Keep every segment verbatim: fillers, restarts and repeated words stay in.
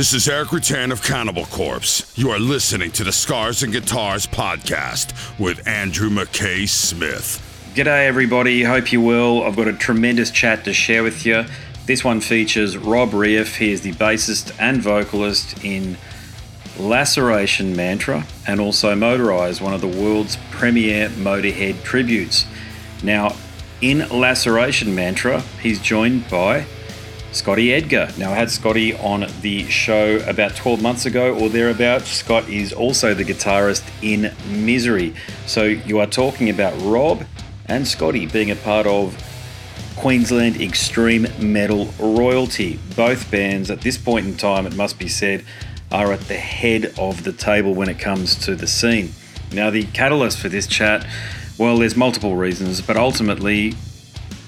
This is Eric Rutan of Cannibal Corpse. You are listening to the Scars and Guitars podcast with Andrew Mackay-Smith. G'day everybody, hope you will. I've got a tremendous chat to share with you. This one features Rob Rieff. He is the bassist and vocalist in Laceration Mantra and also Motorized, one of the world's premier Motörhead tributes. Now, in Laceration Mantra, he's joined by Scotty Edgar. Now, I had Scotty on the show about twelve months ago or thereabouts. Scott is also the guitarist in Misery. So you are talking about Rob and Scotty being a part of Queensland Extreme Metal Royalty. Both bands at this point in time, it must be said, are at the head of the table when it comes to the scene. Now, the catalyst for this chat, well, there's multiple reasons, but ultimately,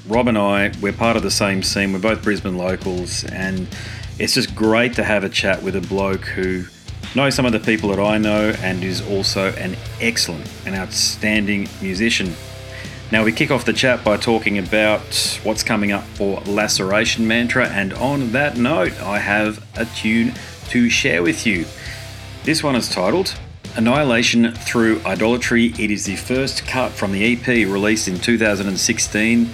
Rob and I, we're part of the same scene. We're both Brisbane locals, and it's just great to have a chat with a bloke who knows some of the people that I know and is also an excellent and outstanding musician. Now, we kick off the chat by talking about what's coming up for Laceration Mantra, and on that note, I have a tune to share with you. This one is titled Annihilation Through Idolatry. It is the first cut from the E P released in two thousand sixteen,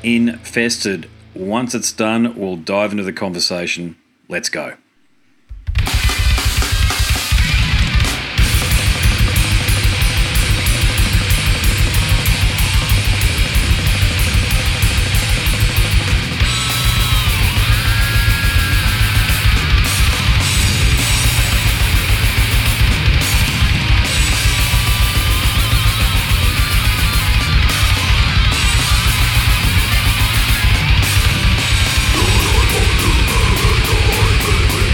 Infested. Once it's done, we'll dive into the conversation. Let's go. We'll be right back.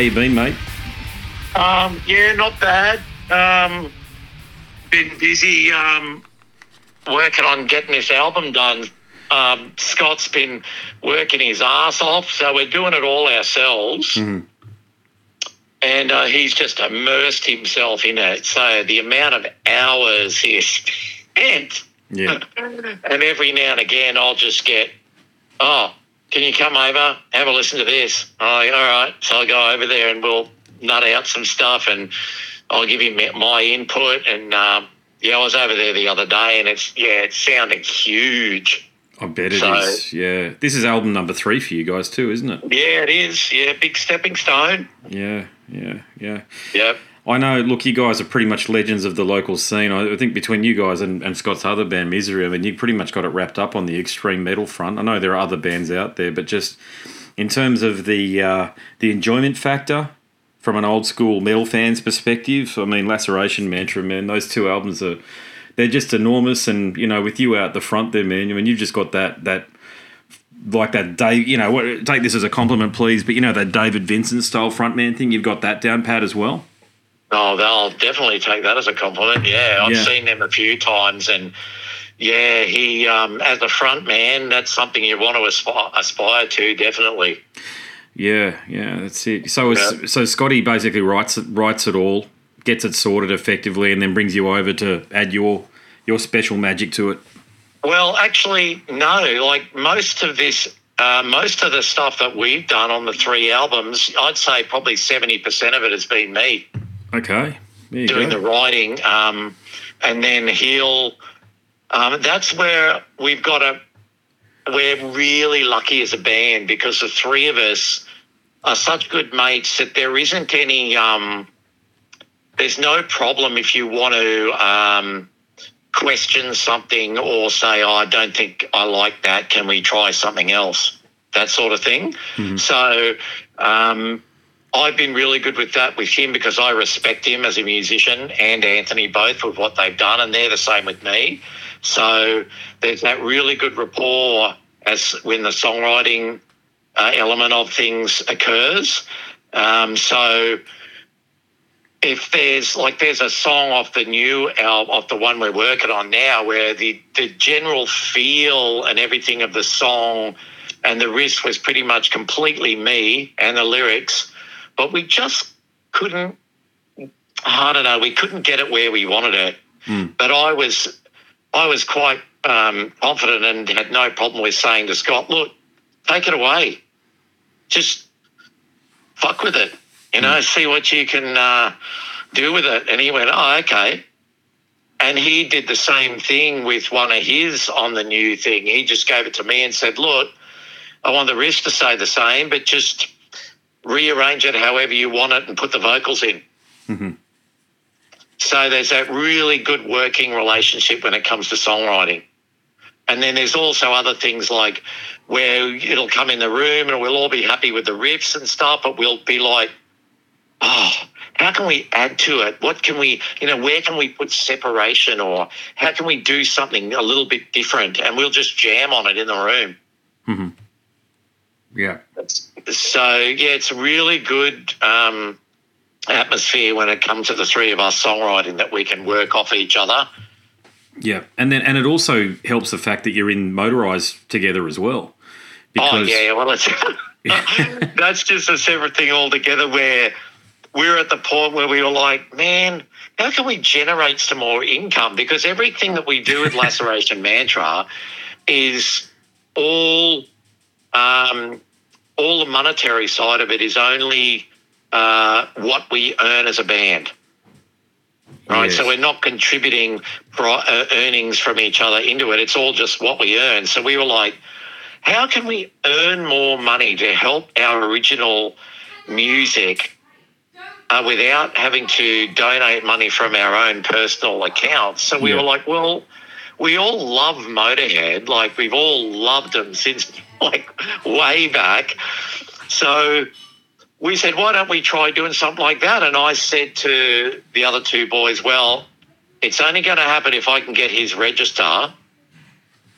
How you been, mate? Um, yeah, not bad. Um, been busy um, working on getting this album done. Um, Scott's been working his ass off, so we're doing it all ourselves. Mm-hmm. And uh, he's just immersed himself in it. So the amount of hours he spent. Yeah. And every now and again I'll just get, oh, can you come over, have a listen to this? Oh, all right. So I'll go over there and we'll nut out some stuff and I'll give him my input. And, um, yeah, I was over there the other day and it's, yeah, it's sounding huge. I bet it so, is, yeah. This is album number three for you guys too, isn't it? Yeah, it is, yeah. Big stepping stone. Yeah, yeah, yeah. Yep. I know, look, you guys are pretty much legends of the local scene. I think between you guys and, and Scott's other band, Misery, I mean, you pretty much got it wrapped up on the extreme metal front. I know there are other bands out there, but just in terms of the uh, the enjoyment factor from an old school metal fan's perspective, I mean, Laceration Mantra, man, those two albums are... They're just enormous, and you know, with you out the front there, man. I mean, you've just got that that like that Dave. You know, what, take this as a compliment, please. But you know that David Vincent style frontman thing. You've got that down pat as well. Oh, they'll definitely take that as a compliment. Yeah, I've yeah. seen them a few times, and yeah, he um, as a frontman, that's something you want to aspire, aspire to, definitely. Yeah, yeah, that's it. So, yeah. so Scotty basically writes writes it all, gets it sorted effectively, and then brings you over to add your. Your special magic to it? Well, actually, no. Like most of this, uh, most of the stuff that we've done on the three albums, I'd say probably seventy percent of it has been me. Okay. There you doing go. The writing. Um, and then he'll, um, that's where we've got a, we're really lucky as a band because the three of us are such good mates that there isn't any, um, there's no problem if you want to, um, question something or say, oh, I don't think I like that, can we try something else, that sort of thing. Mm-hmm. So um, I've been really good with that with him because I respect him as a musician and Anthony both with what they've done, and they're the same with me. So there's that really good rapport as when the songwriting uh, element of things occurs. Um, so... If there's like there's a song off the new album, off the one we're working on now, where the, the general feel and everything of the song and the riff was pretty much completely me and the lyrics, but we just couldn't, I don't know, we couldn't get it where we wanted it. Mm. But I was, I was quite um, confident and had no problem with saying to Scott, look, take it away, just fuck with it. You know, see what you can uh, do with it. And he went, oh, okay. And he did the same thing with one of his on the new thing. He just gave it to me and said, look, I want the riff to say the same, but just rearrange it however you want it and put the vocals in. Mm-hmm. So there's that really good working relationship when it comes to songwriting. And then there's also other things like where it'll come in the room and we'll all be happy with the riffs and stuff, but we'll be like, oh, how can we add to it? What can we, you know, where can we put separation or how can we do something a little bit different? And we'll just jam on it in the room. Mm-hmm. Yeah. So, yeah, it's a really good um, atmosphere when it comes to the three of us songwriting that we can work off each other. Yeah. And then, and it also helps the fact that you're in Motorized together as well. Because... Oh, yeah. Well, it's, that's just a separate thing altogether where, we're at the point where we were like, man, how can we generate some more income? Because everything that we do with Laceration Mantra is all um, all the monetary side of it is only uh, what we earn as a band, right? Yes. So we're not contributing earnings from each other into it. It's all just what we earn. So we were like, how can we earn more money to help our original music Uh, without having to donate money from our own personal accounts? So we yeah. were like, well, we all love Motörhead. Like, we've all loved them since, like, way back. So we said, why don't we try doing something like that? And I said to the other two boys, well, it's only going to happen if I can get his register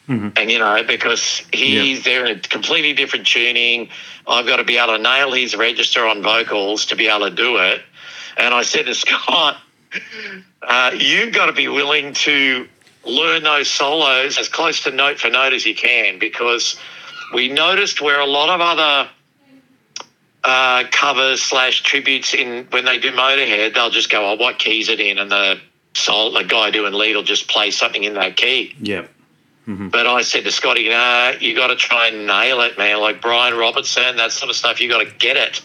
Mm-hmm. And, you know, because he's yeah. there in a completely different tuning. I've got to be able to nail his register on vocals to be able to do it. And I said to Scott, uh, you've got to be willing to learn those solos as close to note for note as you can, because we noticed where a lot of other uh, covers slash tributes in when they do Motörhead, they'll just go, oh, what key's it in? And the, soul, the guy doing lead will just play something in that key. Yeah. Mm-hmm. But I said to Scotty, nah, you got to try and nail it, man. Like Brian Robertson, that sort of stuff, you got to get it.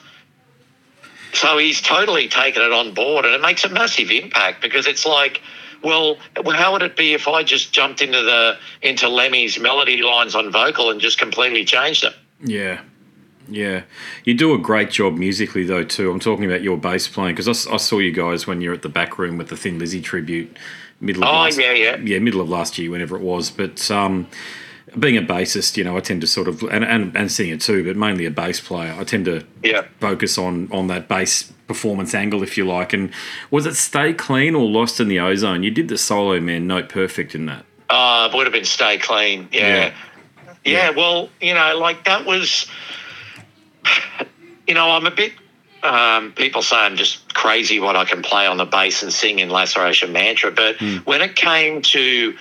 So he's totally taken it on board, and it makes a massive impact, because it's like, well, how would it be if I just jumped into the into Lemmy's melody lines on vocal and just completely changed them? Yeah, yeah. You do a great job musically, though, too. I'm talking about your bass playing, because I, I saw you guys when you were at the back room with the Thin Lizzy tribute. Middle of oh, last, yeah, yeah. Yeah, middle of last year, whenever it was. But um, being a bassist, you know, I tend to sort of, and, and, and singer too, but mainly a bass player, I tend to yeah. focus on, on that bass performance angle, if you like. And was it Stay Clean or Lost in the Ozone? You did the solo, man, note perfect in that. Uh, it would have been Stay Clean, yeah. Yeah, yeah, yeah. Well, you know, like that was, you know, I'm a bit, Um, people say I'm just crazy what I can play on the bass and sing in Laceration Mantra, but mm. when it came to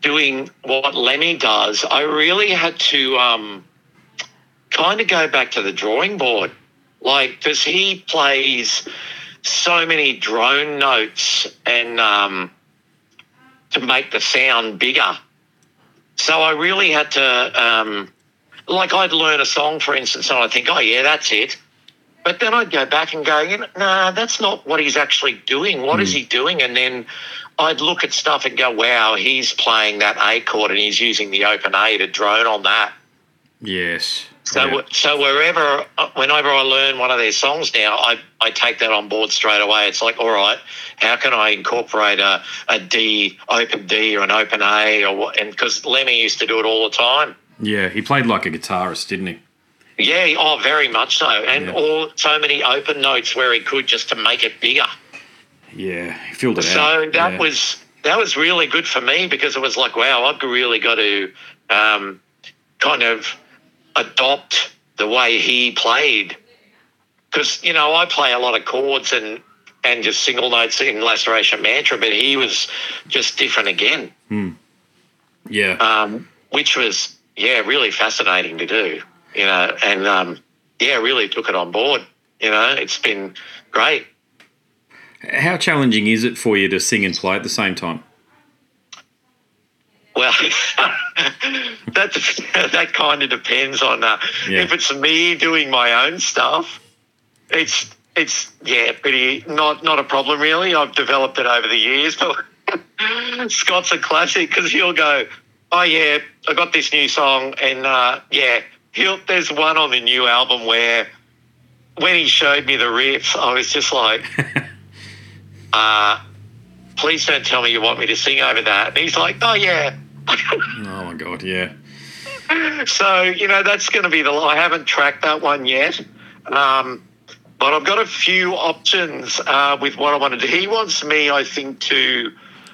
doing what Lemmy does, I really had to um, kind of go back to the drawing board. Like, because he plays so many drone notes and um, to make the sound bigger. So I really had to, um, like, I'd learn a song, for instance, and I'd think, oh, yeah, that's it. But then I'd go back and go, you know, nah, that's not what he's actually doing. What mm. is he doing? And then I'd look at stuff and go, wow, he's playing that A chord and he's using the open A to drone on that. Yes. So yeah. so wherever, whenever I learn one of their songs now, I, I take that on board straight away. It's like, all right, how can I incorporate a, a D, open D or an open A? Or what? And because Lemmy used to do it all the time. Yeah, he played like a guitarist, didn't he? Yeah, oh, very much so. And yeah. all so many open notes where he could just to make it bigger. Yeah, he filled it so out. So that yeah. was that was really good for me, because it was like, wow, I've really got to um, kind of adopt the way he played. Because, you know, I play a lot of chords and, and just single notes in Laceration Mantra, but he was just different again. Mm. Yeah. Um, which was, yeah, really fascinating to do. You know, and, um, yeah, really took it on board. You know, it's been great. How challenging is it for you to sing and play at the same time? Well, that, that kind of depends on uh, yeah. if it's me doing my own stuff, it's, it's yeah, pretty not, not a problem really. I've developed it over the years, but Scott's a classic, because he'll go, oh, yeah, I got this new song and, uh, yeah, He'll, there's one on the new album where when he showed me the riffs, I was just like, uh, please don't tell me you want me to sing over that. And he's like, oh, yeah. Oh, my God, yeah. So, you know, that's going to be the – I haven't tracked that one yet. Um, but I've got a few options uh, with what I want to do. He wants me, I think, to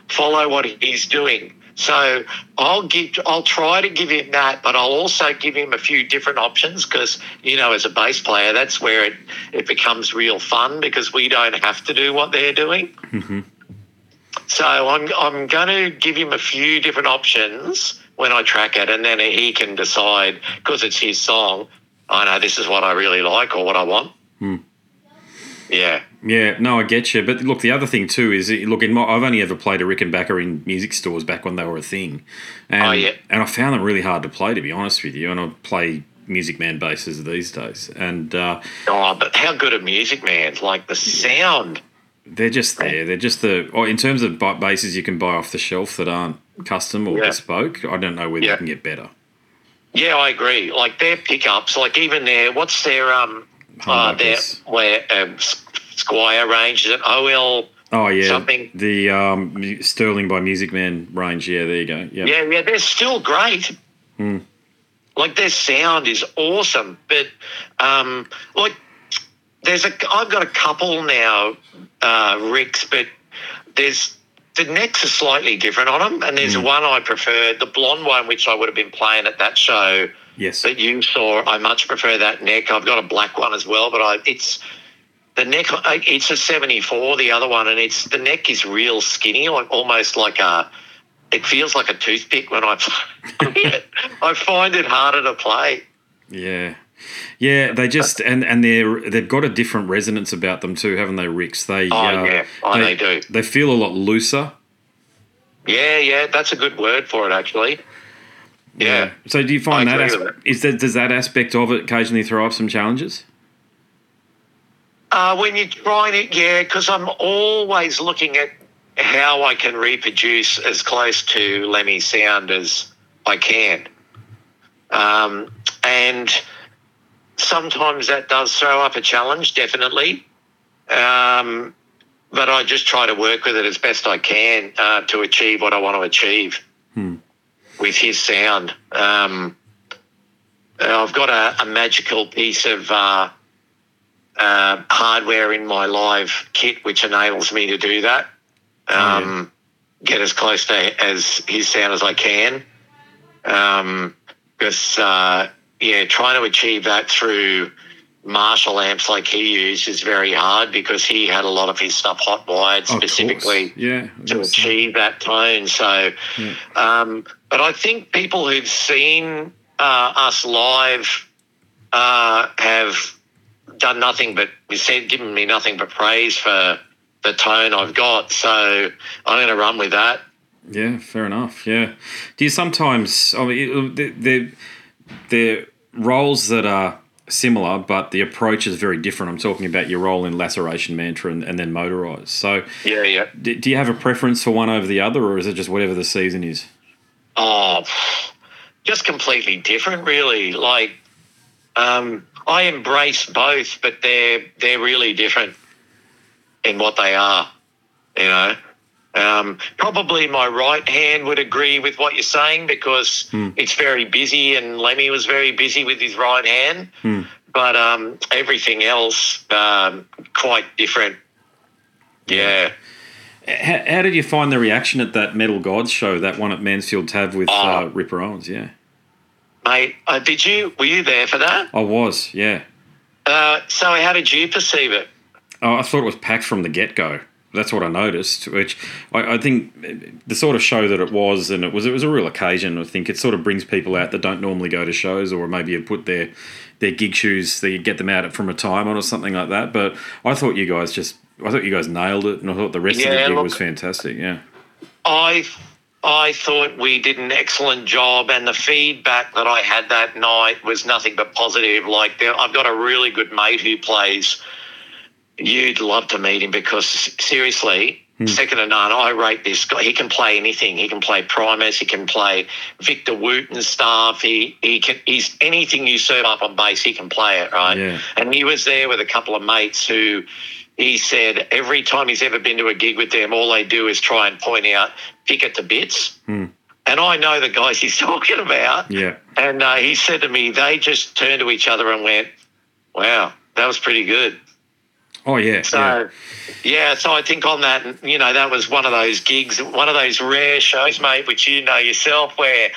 follow what he's doing. So I'll give, I'll try to give him that, but I'll also give him a few different options, because, you know, as a bass player, that's where it, it becomes real fun, because we don't have to do what they're doing. Mm-hmm. So I'm I'm going to give him a few different options when I track it, and then he can decide, because it's his song, I know this is what I really like or what I want. Mm. Yeah. Yeah, no, I get you. But, look, the other thing too is, look, in my, I've only ever played a Rickenbacker in music stores back when they were a thing. And, oh, yeah. And I found them really hard to play, to be honest with you, and I play Music Man basses these days. And uh, oh, but how good are Music Man's? Like the sound. They're just there. They're just the – in terms of basses you can buy off the shelf that aren't custom or yeah. bespoke, I don't know whether yeah. they can get better. Yeah, I agree. Like their pickups, like even their – what's their um, – Uh, their, where um, Squire range, is it O L oh, yeah. something? The um, Sterling by Music Man range, yeah, there you go. Yep. Yeah, yeah, they're still great. Mm. Like their sound is awesome, but um, like there's a, I've got a couple now, uh, Ricks, but there's the necks are slightly different on them, and there's mm. one I prefer, the blonde one, which I would have been playing at that show yes. that you saw. I much prefer that neck. I've got a black one as well, but I, it's the neck. It's a seventy-four, the other one, and it's the neck is real skinny, like almost like a. It feels like a toothpick when I play it. I find it harder to play. Yeah. Yeah, they just and, and they're they've got a different resonance about them too, haven't they, Rix? They oh uh, yeah, oh, they, they do. They feel a lot looser. Yeah, yeah, that's a good word for it, actually. Yeah. yeah. So do you find I that asp- is that does that aspect of it occasionally throw up some challenges? Uh, when you're trying it, yeah, because I'm always looking at how I can reproduce as close to Lemmy's sound as I can, um, and. Sometimes that does throw up a challenge, definitely. Um, but I just try to work with it as best I can uh, to achieve what I want to achieve hmm. with his sound. Um, I've got a, a magical piece of uh, uh, hardware in my live kit which enables me to do that, um, oh, yeah. get as close to as his sound as I can. Um, because... Uh, Yeah, trying to achieve that through Marshall amps like he used is very hard because he had a lot of his stuff hot-wired oh, specifically yeah, to achieve that tone. So, yeah. um, but I think people who've seen uh, us live uh, have done nothing but said, given me nothing but praise for the tone I've got. So I'm going to run with that. Yeah, fair enough. Yeah, do you sometimes? I mean, they're. they're They're roles that are similar, but the approach is very different. I'm talking about your role in Laceration Mantra and, and then Motorized. So, yeah, yeah. Do, do you have a preference for one over the other, or is it just whatever the season is? Oh, just completely different, really. Like, um, I embrace both, but they're they're really different in what they are. You know, um, probably my right hand would agree with what you're saying because mm. it's very busy, and Lemmy was very busy with his right hand. Mm. But um, everything else, um, quite different. Yeah. How, how did you find the reaction at that Metal Gods show, that one at Mansfield Tav with oh. uh, Ripper Owens? Yeah, mate. Uh, did you? Were you there for that? I was. Yeah. Uh, so how did you perceive it? Oh, I thought it was packed from the get-go. That's what I noticed, which I, I think the sort of show that it was, and it was it was a real occasion. I think it sort of brings people out that don't normally go to shows, or maybe you put their their gig shoes, they get them out from retirement or something like that. But I thought you guys just, I thought you guys nailed it, and I thought the rest yeah, of the gig look, was fantastic. Yeah, I I thought we did an excellent job, and the feedback that I had that night was nothing but positive. Like I've got a really good mate who plays. You'd love to meet him because, seriously, hmm. second to none, I rate this guy. He can play anything. He can play Primus. He can play Victor Wooten stuff. He, he can, he's anything you serve up on bass, he can play it, right? Yeah. And he was there with a couple of mates who he said every time he's ever been to a gig with them, all they do is try and point out, pick it to bits. Hmm. And I know the guys he's talking about. Yeah. And uh, he said to me, they just turned to each other and went, wow, that was pretty good. Oh, yeah. So, yeah. yeah, so I think on that, you know, that was one of those gigs, one of those rare shows, mate, which you know yourself, where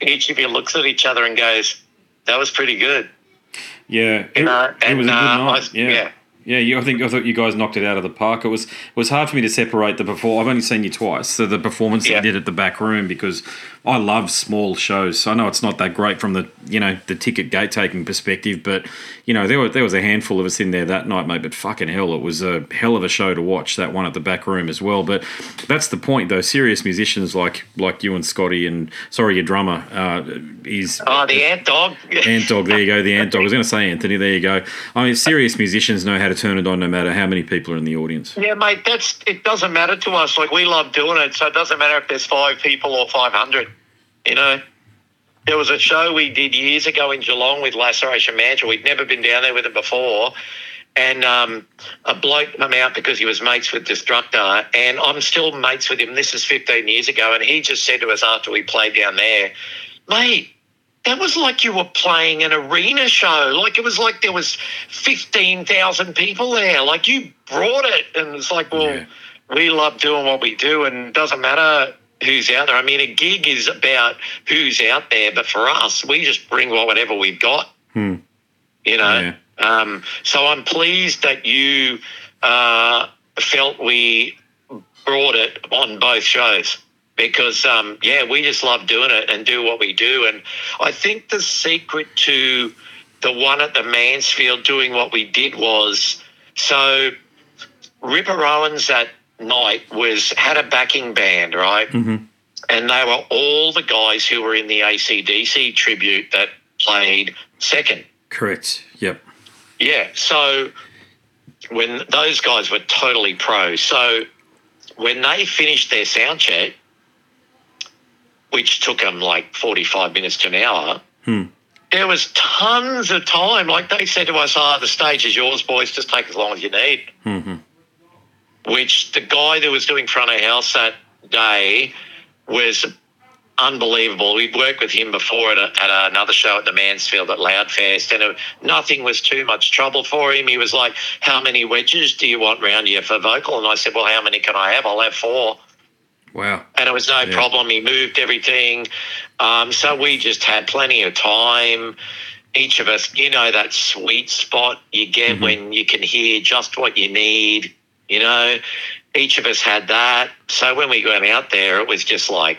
each of you looks at each other and goes, that was pretty good. Yeah. You it, know? It was and, a good night. Uh, I, yeah. yeah. Yeah, you, I think I thought you guys knocked it out of the park. It was it was hard for me to separate the perform. I've only seen you twice, so the performance yeah. you did at the back room, because I love small shows. So I know it's not that great from the you know the ticket gate taking perspective, but you know there were there was a handful of us in there that night, mate. But fucking hell, it was a hell of a show to watch, that one at the back room as well. But that's the point, though. Serious musicians like like you and Scotty and sorry, your drummer uh, is oh the Ant Dog. Ant Dog, there you go. The Ant Dog. I was going to say Anthony. There you go. I mean, serious musicians know how to turn it on no matter how many people are in the audience. Yeah, mate, that's it doesn't matter to us. Like, we love doing it, so it doesn't matter if there's five people or five hundred, you know. There was a show we did years ago in Geelong with Laceration Mantra. We'd never been down there with them before, and um, a bloke came out because he was mates with Destructor, and I'm still mates with him. This is fifteen years ago, and he just said to us after we played down there, mate, that was like you were playing an arena show. Like, it was like there was fifteen thousand people there. Like, you brought it. And it's like, well, yeah. we love doing what we do, and it doesn't matter who's out there. I mean, a gig is about who's out there, but for us, we just bring whatever we've got, hmm. you know. Oh, yeah. um, so I'm pleased that you uh, felt we brought it on both shows because, um, yeah, we just love doing it and do what we do. And I think the secret to the one at the Mansfield doing what we did was, so Ripper Owens that night was had a backing band, right? Mm-hmm. And they were all the guys who were in the A C D C tribute that played second. Correct, yep. Yeah, so when those guys were totally pro. So when they finished their sound check, which took them like forty-five minutes to an hour, hmm. there was tons of time. Like they said to us, ah, oh, the stage is yours, boys. Just take as long as you need. Mm-hmm. Which the guy that was doing front of house that day was unbelievable. We'd worked with him before at, a, at another show at the Mansfield at Loudfest, and it, nothing was too much trouble for him. He was like, how many wedges do you want round here for vocal? And I said, well, how many can I have? I'll have four. Wow. And it was no yeah. problem. He moved everything. Um, so we just had plenty of time. Each of us, you know, that sweet spot you get mm-hmm. when you can hear just what you need. You know, each of us had that. So when we went out there, it was just like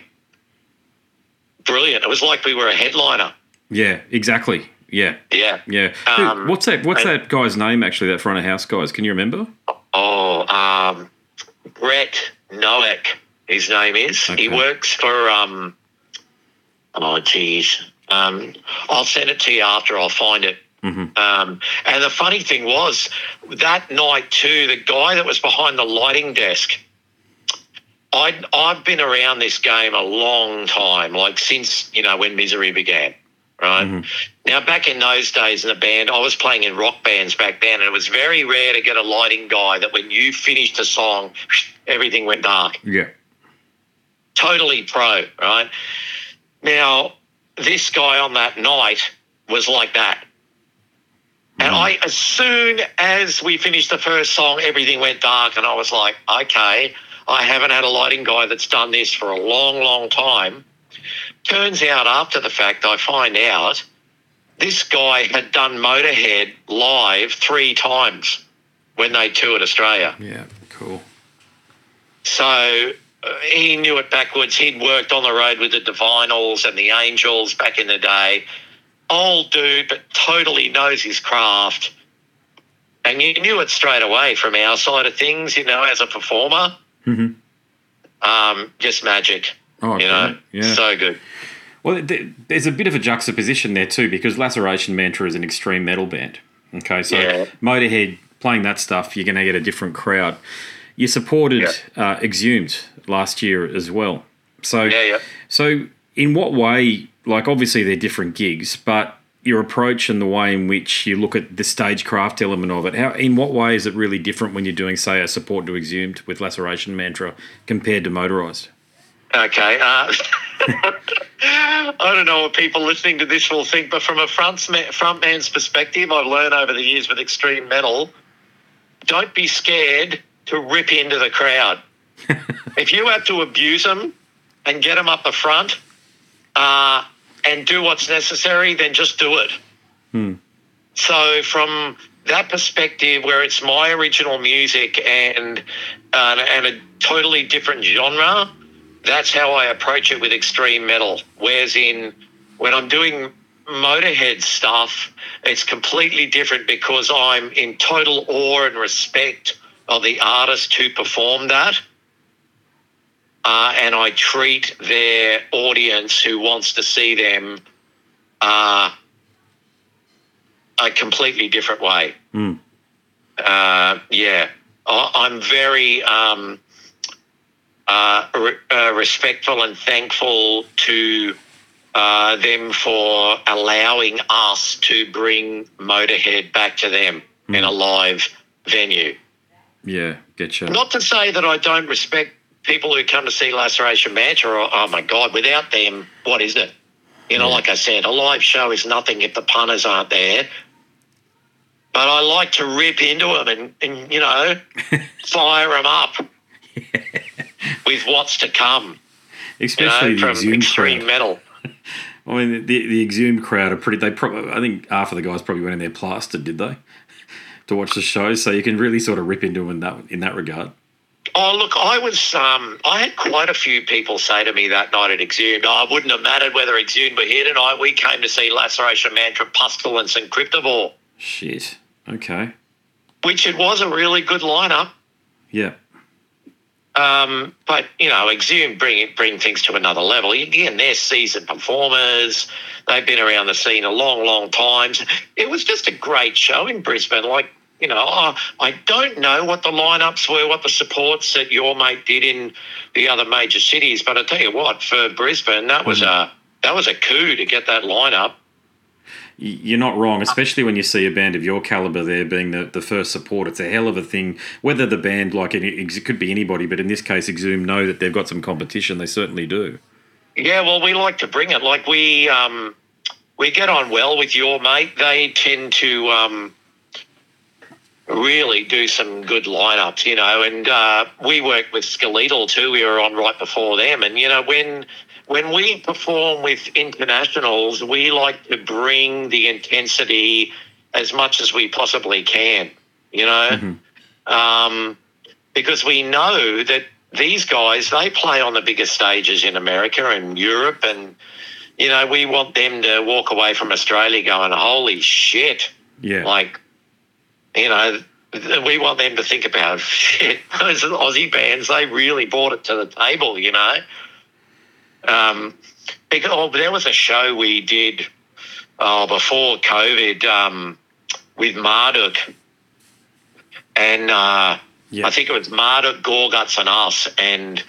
brilliant. It was like we were a headliner. Yeah, exactly. Yeah. Yeah. Yeah. Um, What's that What's and, that guy's name, actually, that front of house guy's? Can you remember? Oh, um, Brett Noack, his name is. Okay. He works for, um, oh, geez. Um, I'll send it to you after. I'll find it. Mm-hmm. Um, and the funny thing was that night too, the guy that was behind the lighting desk, I'd, I've been around this game a long time, like since, you know, when Misery began, right? Mm-hmm. Now, back in those days in the band, I was playing in rock bands back then, and it was very rare to get a lighting guy that when you finished a song, everything went dark. Yeah. Totally pro, right? Now, this guy on that night was like that. And I, as soon as we finished the first song, everything went dark, and I was like, okay, I haven't had a lighting guy that's done this for a long, long time. Turns out after the fact, I find out this guy had done Motörhead live three times when they toured Australia. Yeah, cool. So he knew it backwards. He'd worked on the road with the Divinals and the Angels back in the day. Old dude, but totally knows his craft. And you knew it straight away from our side of things, you know, as a performer. Mm-hmm. Um, just magic, oh, you know, yeah. So good. Well, there's a bit of a juxtaposition there too, because Laceration Mantra is an extreme metal band. Okay, so yeah. Motörhead, playing that stuff, you're going to get a different crowd. You supported yeah. uh, Exhumed last year as well. So, yeah, yeah. So in what way... Like, obviously, they're different gigs, but your approach and the way in which you look at the stagecraft element of it, how, in what way is it really different when you're doing, say, a support to Exhumed with Laceration Mantra compared to Motorized? Okay. Uh, I don't know what people listening to this will think, but from a front man's perspective, I've learned over the years with extreme metal, don't be scared to rip into the crowd. If you have to abuse them and get them up the front... Uh, and do what's necessary, then just do it. Hmm. So from that perspective, where it's my original music and uh, and a totally different genre, that's how I approach it with extreme metal. Whereas in when I'm doing Motorhead stuff, it's completely different because I'm in total awe and respect of the artist who performed that. Uh, and I treat their audience who wants to see them uh, a completely different way. Mm. Uh, yeah. I, I'm very um, uh, re- uh, respectful and thankful to uh, them for allowing us to bring Motorhead back to them mm. in a live venue. Yeah, getcha. Not to say that I don't respect people who come to see Laceration Mantra, oh, oh my God, without them, what is it? You know, yeah. like I said, a live show is nothing if the punters aren't there. But I like to rip into them and, and you know, fire them up. with what's to come. Especially, you know, from extreme metal. I mean, the the Exhumed crowd are pretty. They probably, I think, half of the guys probably went in there plastered, did they, to watch the show? So you can really sort of rip into them in that in that regard. Oh, look, I was. Um, I had quite a few people say to me that night at Exhumed, oh, it wouldn't have mattered whether Exhumed were here tonight. We came to see Laceration Mantra, Pustilance, and Cryptovore. Shit. Okay. Which it was a really good lineup. Yeah. Um, but, you know, Exhumed bring bring things to another level. Again, they're seasoned performers. They've been around the scene a long, long time. It was just a great show in Brisbane. Like, you know, I, I don't know what the lineups were, what the supports that your mate did in the other major cities, but I tell you what, for Brisbane, that was mm-hmm. a that was a coup to get that lineup. You're not wrong, especially when you see a band of your calibre there being the, the first support. It's a hell of a thing. Whether the band, like, it could be anybody, but in this case, Exhumed know that they've got some competition. They certainly do. Yeah, well, we like to bring it. Like, we um, we get on well with your mate. They tend to um, really do some good lineups, you know, and uh, we work with Skeletal too. We were on right before them, and, you know, when... When we perform with internationals, we like to bring the intensity as much as we possibly can, you know, mm-hmm. um, because we know that these guys, they play on the biggest stages in America and Europe, and, you know, we want them to walk away from Australia going, holy shit. Yeah. Like, you know, we want them to think about, shit, those Aussie bands, they really brought it to the table, you know. Um, because, oh, there was a show we did oh, before COVID um, with Marduk, and uh, yeah. I think it was Marduk, Gorguts, and us. And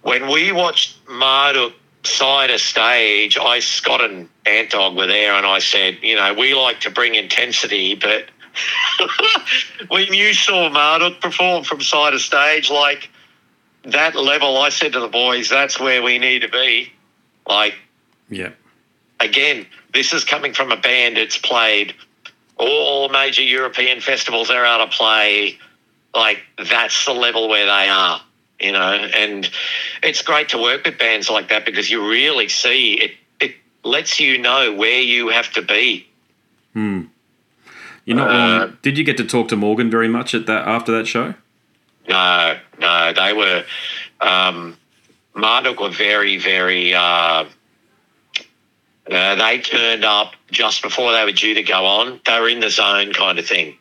when we watched Marduk side of stage, I, Scott, and Ant Dog were there, and I said, you know, we like to bring intensity, but when you saw Marduk perform from side of stage, like, that level, I said to the boys, that's where we need to be. Like, yeah. Again, this is coming from a band that's played all major European festivals. They're out of play. Like, that's the level where they are, you know. And it's great to work with bands like that because you really see it. It lets you know where you have to be. Hmm. You're not uh, wrong. Did you get to talk to Morgan very much at that after that show? No, no, they were um, – Marduk were very, very uh, – uh, they turned up just before they were due to go on. They were in the zone kind of thing.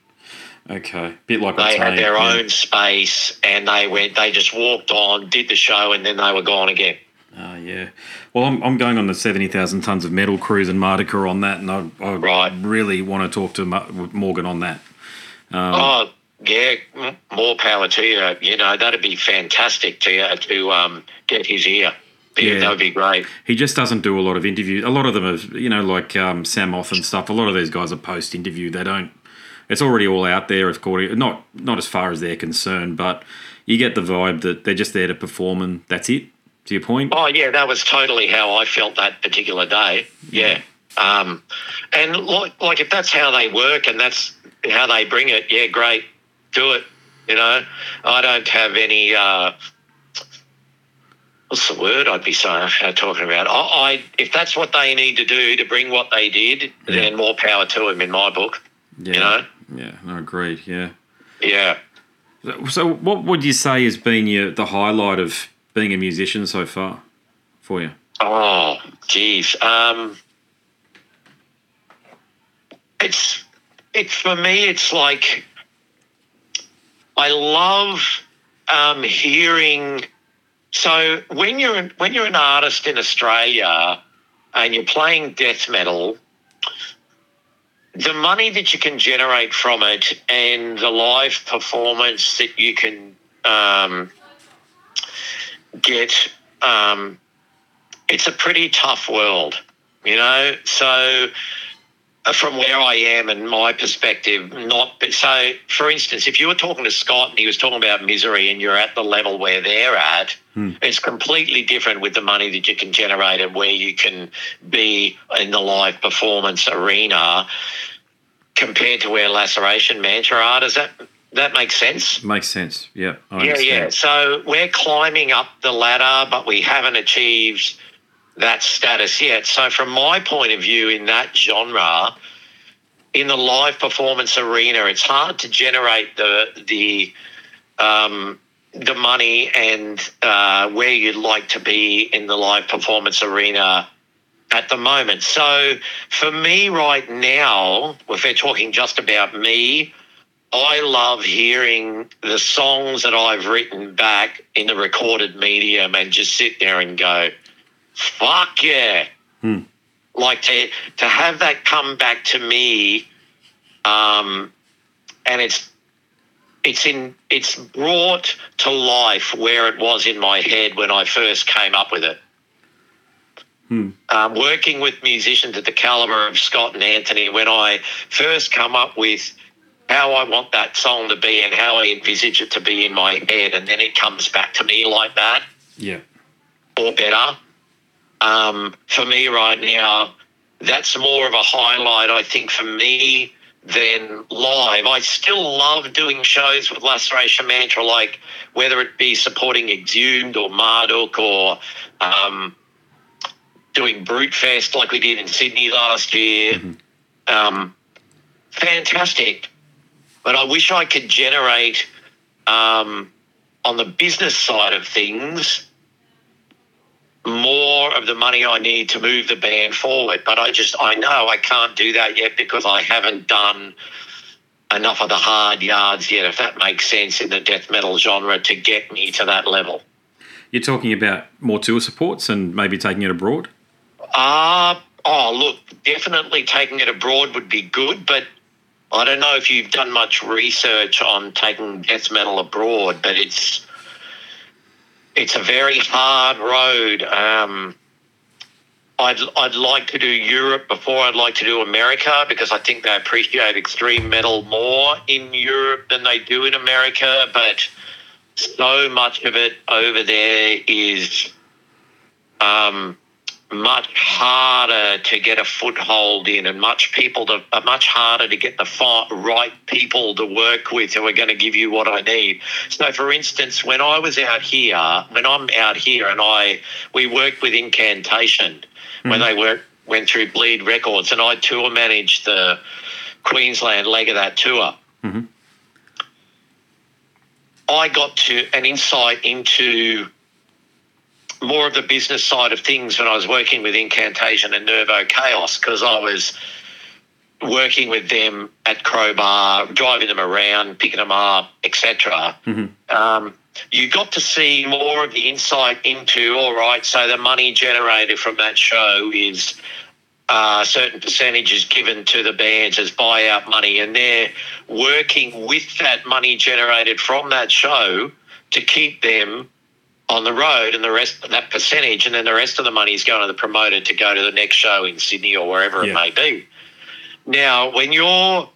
Okay, a bit like – They had their yeah. own space, and they went – they just walked on, did the show, and then they were gone again. Oh, uh, yeah. Well, I'm I'm going on the seventy thousand Tons of Metal cruise, and Marduk are on that, and I, I right. really want to talk to Morgan on that. Um, oh, yeah, more power to you. You know, that'd be fantastic to uh, to um, get his ear. Yeah, yeah, that would be great. He just doesn't do a lot of interviews. A lot of them are, you know, like um, Samoth and stuff. A lot of these guys are post-interview. They don't. It's already all out there, of course. Not not as far as they're concerned, but you get the vibe that they're just there to perform and that's it. To your point. Oh yeah, that was totally how I felt that particular day. Yeah, yeah. Um, and like like if that's how they work and that's how they bring it, yeah, great. Do it, you know. I don't have any. Uh, what's the word I'd be saying, uh, talking about? I, I if that's what they need to do to bring what they did, yeah. then more power to them in my book. Yeah. You know. Yeah, no, agreed. Yeah. Yeah. So, what would you say has been your the highlight of being a musician so far for you? Oh, geez. Um, it's it's for me. It's like. I love um, hearing. So when you're when you're an artist in Australia and you're playing death metal, the money that you can generate from it and the live performance that you can um, get, um, it's a pretty tough world, you know. So. From where I am and my perspective, not – so, for instance, if you were talking to Scott and he was talking about Misery and you're at the level where they're at, hmm. it's completely different with the money that you can generate and where you can be in the live performance arena compared to where Laceration Mantra are. Does that That makes sense. Makes sense. Yeah. I yeah, understand. yeah. So we're climbing up the ladder, but we haven't achieved that status yet. So from my point of view, in that genre, in the live performance arena, it's hard to generate the the um, the money and uh, where you'd like to be in the live performance arena at the moment. So for me right now, if we're talking just about me, I love hearing the songs that I've written back in the recorded medium and just sit there and go, fuck yeah. Hmm. Like to to have that come back to me, um, and it's it's in it's brought to life where it was in my head when I first came up with it. Hmm. Um, working with musicians at the caliber of Scott and Anthony, when I first come up with how I want that song to be and how I envisage it to be in my head, and then it comes back to me like that. Yeah. Or better. Um, for me right now, that's more of a highlight, I think, for me than live. I still love doing shows with Laceration Mantra, like whether it be supporting Exhumed or Marduk or um, doing Brute Fest like we did in Sydney last year. Mm-hmm. Um, fantastic. But I wish I could generate, um, on the business side of things, more of the money I need to move the band forward. But I just, I know I can't do that yet because I haven't done enough of the hard yards yet, if that makes sense, in the death metal genre to get me to that level. You're talking about more tour supports and maybe taking it abroad? Uh, oh, look, definitely taking it abroad would be good, but I don't know if you've done much research on taking death metal abroad, but it's it's a very hard road. Um, I'd I'd like to do Europe before I'd like to do America, because I think they appreciate extreme metal more in Europe than they do in America, but so much of it over there is um, much harder to get a foothold in, and much people to uh, much harder to get the far, right people to work with who are going to give you what I need. So, for instance, when I was out here, when I'm out here, and I we worked with Incantation mm-hmm. when they were, went through Bleed Records, and I tour managed the Queensland leg of that tour. Mm-hmm. I got to an insight into more of the business side of things when I was working with Incantation and NervoChaos, because I was working with them at Crowbar, driving them around, picking them up, et cetera. Mm-hmm. Um, you got to see more of the insight into, all right, so the money generated from that show is uh, certain percentages given to the bands as buyout money, and they're working with that money generated from that show to keep them on the road, and the rest of that percentage, and then the rest of the money is going to the promoter to go to the next show in Sydney or wherever yeah. it may be. Now, when you're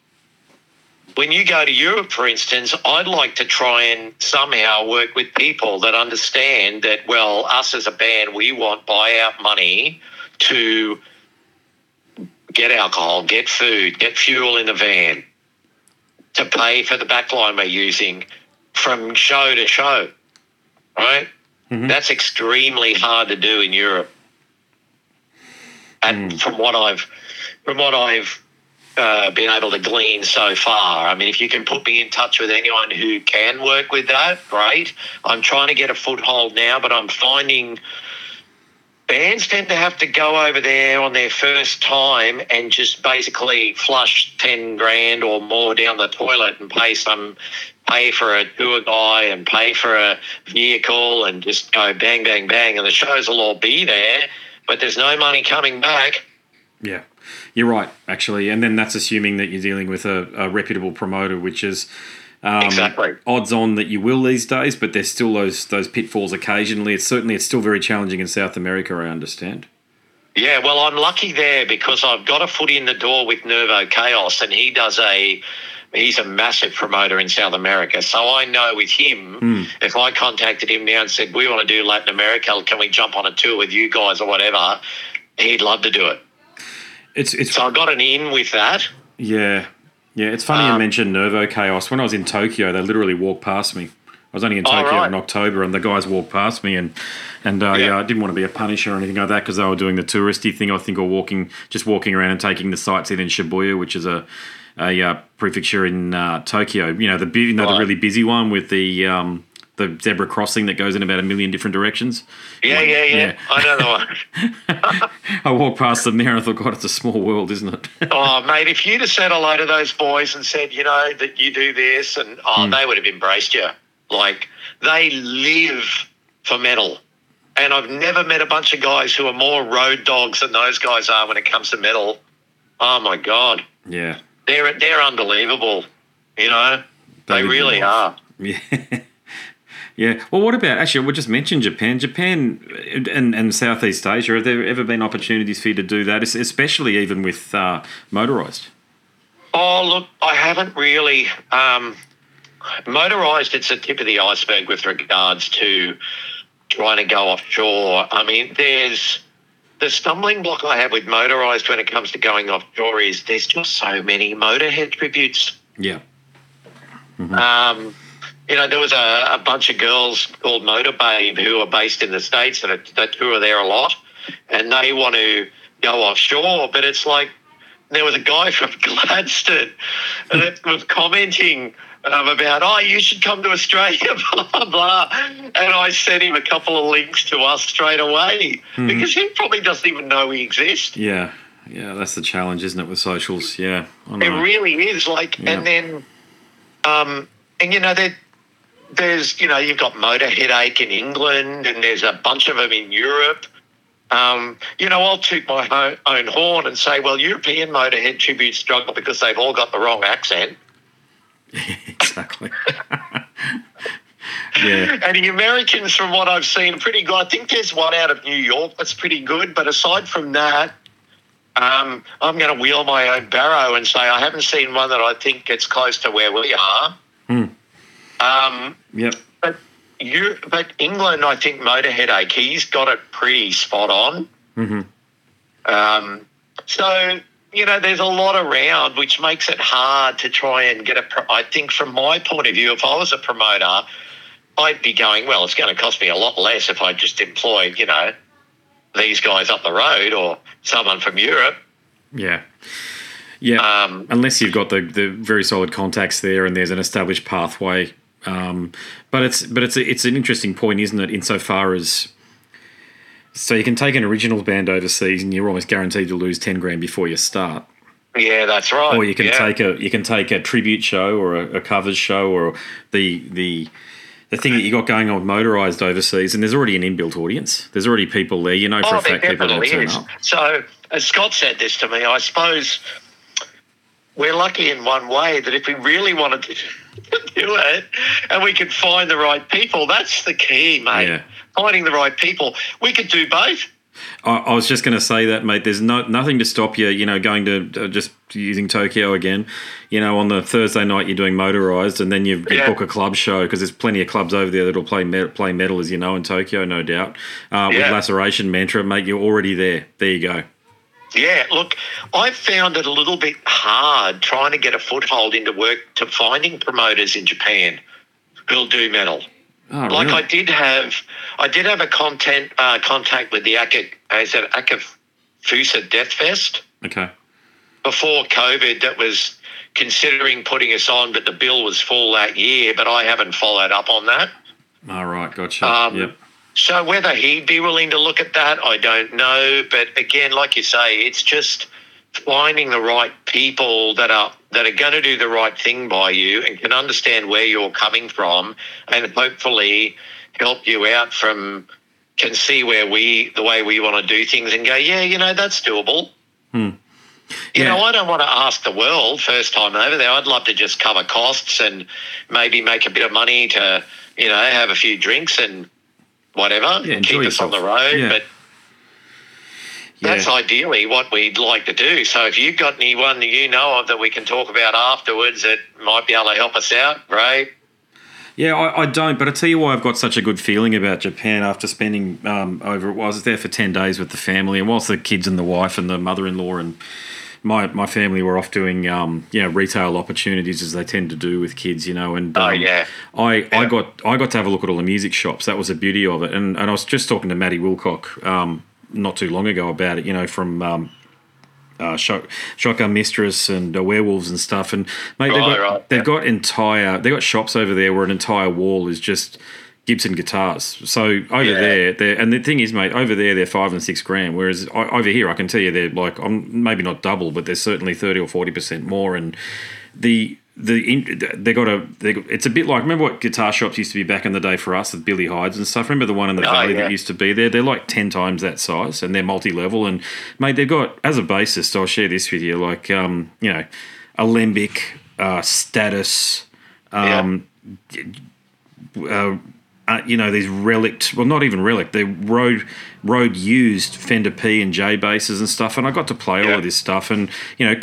when you go to Europe, for instance, I'd like to try and somehow work with people that understand that, well, us as a band, we want buyout money to get alcohol, get food, get fuel in the van, to pay for the backline we're using from show to show, right? Mm-hmm. That's extremely hard to do in Europe, and mm. from what I've from what I've uh, been able to glean so far, I mean, if you can put me in touch with anyone who can work with that, great. I'm trying to get a foothold now, but I'm finding bands tend to have to go over there on their first time and just basically flush ten grand or more down the toilet and pay some. Pay for a tour guy and pay for a vehicle and just go bang, bang, bang, and the shows will all be there, but there's no money coming back. Yeah, you're right, actually. And then that's assuming that you're dealing with a, a reputable promoter, which is um, exactly. odds on that you will these days, but there's still those those pitfalls occasionally. It's certainly it's still very challenging in South America, I understand. Yeah, well, I'm lucky there because I've got a foot in the door with NervoChaos, and he does a... He's a massive promoter in South America. So I know with him, mm. if I contacted him now and said, we want to do Latin America, can we jump on a tour with you guys or whatever, he'd love to do it. It's, it's, so I got an in with that. Yeah, Yeah, it's funny um, you mentioned NervoChaos. When I was in Tokyo, they literally walked past me. I was only in Tokyo right. in October, and the guys walked past me, and and uh, yeah. yeah, I didn't want to be a punisher or anything like that because they were doing the touristy thing, I think, or walking, just walking around and taking the sights in in Shibuya, which is a a uh, prefecture in uh, Tokyo. You know, the bu- you know, right. the really busy one with the um, the zebra crossing that goes in about a million different directions. Yeah, like, yeah, yeah, yeah. I know the one. I walked past them there and I thought, God, it's a small world, isn't it? Oh, mate, if you'd have said hello to those boys and said, you know, that you do this, and oh, mm. they would have embraced you. Like, they live for metal. And I've never met a bunch of guys who are more road dogs than those guys are when it comes to metal. Oh, my God. Yeah. They're they're unbelievable, you know. They, they really are. Yeah. yeah. Well, what about, actually, we just mentioned Japan. Japan and, and Southeast Asia, have there ever been opportunities for you to do that, especially even with uh, Motorized? Oh, look, I haven't really... Um, Motorized, it's the tip of the iceberg with regards to trying to go offshore. I mean, there's the stumbling block I have with Motorized when it comes to going offshore is there's just so many Motörhead tributes. Yeah. Mm-hmm. Um, you know, there was a, a bunch of girls called Motorbabe who are based in the States and that tour there a lot, and they want to go offshore, but it's like there was a guy from Gladstone that was commenting Um, about, oh, you should come to Australia, blah, blah, blah. And I sent him a couple of links to us straight away mm-hmm. because he probably doesn't even know we exist. Yeah, yeah, that's the challenge, isn't it, with socials? Yeah. It really is. Like, yeah. And then, um, and you know, there, there's, you know, you've got Motörheadache in England and there's a bunch of them in Europe. Um, you know, I'll toot my own horn and say, well, European Motörhead tributes struggle because they've all got the wrong accent. Exactly. yeah. And the Americans, from what I've seen, are pretty good. I think there's one out of New York that's pretty good. But aside from that, um, I'm going to wheel my own barrow and say I haven't seen one that I think gets close to where we are. Mm. Um, yep. But you, but England, I think Motörheadache, he's got it pretty spot on. Mm-hmm. Um, so. You know, there's a lot around, which makes it hard to try and get a pro- – I think from my point of view, if I was a promoter, I'd be going, well, it's going to cost me a lot less if I just employed, you know, these guys up the road or someone from Europe. Yeah. Yeah, um, unless you've got the, the very solid contacts there and there's an established pathway. Um, but it's but it's a, it's an interesting point, isn't it, insofar as – so you can take an originals band overseas, and you're almost guaranteed to lose ten grand before you start. Yeah, that's right. Or you can yeah. take a you can take a tribute show or a, a covers show or the the the thing that you got going on with Motorized overseas, and there's already an inbuilt audience. There's already people there. You know for oh, a fact people will turn up. So as Scott said this to me, I suppose we're lucky in one way that if we really wanted to do it, and we could find the right people, that's the key, mate. Yeah. Finding the right people. We could do both. I, I was just going to say that, mate. There's no, nothing to stop you, you know, going to uh, just using Tokyo again. You know, on the Thursday night you're doing Motorized and then you, you yeah. book a club show because there's plenty of clubs over there that will play, me- play metal, as you know, in Tokyo, no doubt. Uh, yeah. With Laceration Mantra, mate, you're already there. There you go. Yeah, look, I've found it a little bit hard trying to get a foothold into work to finding promoters in Japan who'll do metal. Oh, like really? I did have, I did have a content uh, contact with the Aka, is it Akafusa Death Fest? Okay. Before COVID, that was considering putting us on, but the bill was full that year. But I haven't followed up on that. All right, gotcha. Um, yep. So whether he'd be willing to look at that, I don't know. But again, like you say, it's just finding the right people that are that are going to do the right thing by you and can understand where you're coming from and hopefully help you out from can see where we the way we want to do things and go, yeah, you know, that's doable. Hmm. You yeah. know, I don't want to ask the world first time over there. I'd love to just cover costs and maybe make a bit of money to, you know, have a few drinks and whatever, yeah, keep us yourself. On the road, yeah. but yeah. that's ideally what we'd like to do. So if you've got anyone that you know of that we can talk about afterwards that might be able to help us out, great. Yeah, I, I don't, but I tell you why I've got such a good feeling about Japan after spending um, over, well, I was there for ten days with the family, and whilst the kids and the wife and the mother-in-law and my my family were off doing um you know retail opportunities, as they tend to do with kids, you know, and um, oh, yeah. I yeah. I got I got to have a look at all the music shops. That was the beauty of it. And and I was just talking to Maddie Wilcock um not too long ago about it, you know, from um Uh, Shock, Shotgun Mistress and uh, Werewolves and stuff, and mate, they've, right, got, right. they've yeah. got entire they've got shops over there where an entire wall is just Gibson guitars. So over yeah. there, they're, and the thing is, mate, over there they're five and six grand, whereas I, over here I can tell you they're like I'm maybe not double, but they're certainly thirty or forty percent more. And the the they got a they got, it's a bit like, remember what guitar shops used to be back in the day for us with Billy Hyde's and stuff. Remember the one in the oh, valley yeah. that used to be there? They're like ten times that size, and they're multi-level. And mate, they've got, as a bassist, I'll share this with you, like um you know Alembic, uh Status, um yeah. uh, uh you know these relict well not even relict they're road road used Fender P and J basses and stuff, and I got to play yeah. all of this stuff. And you know,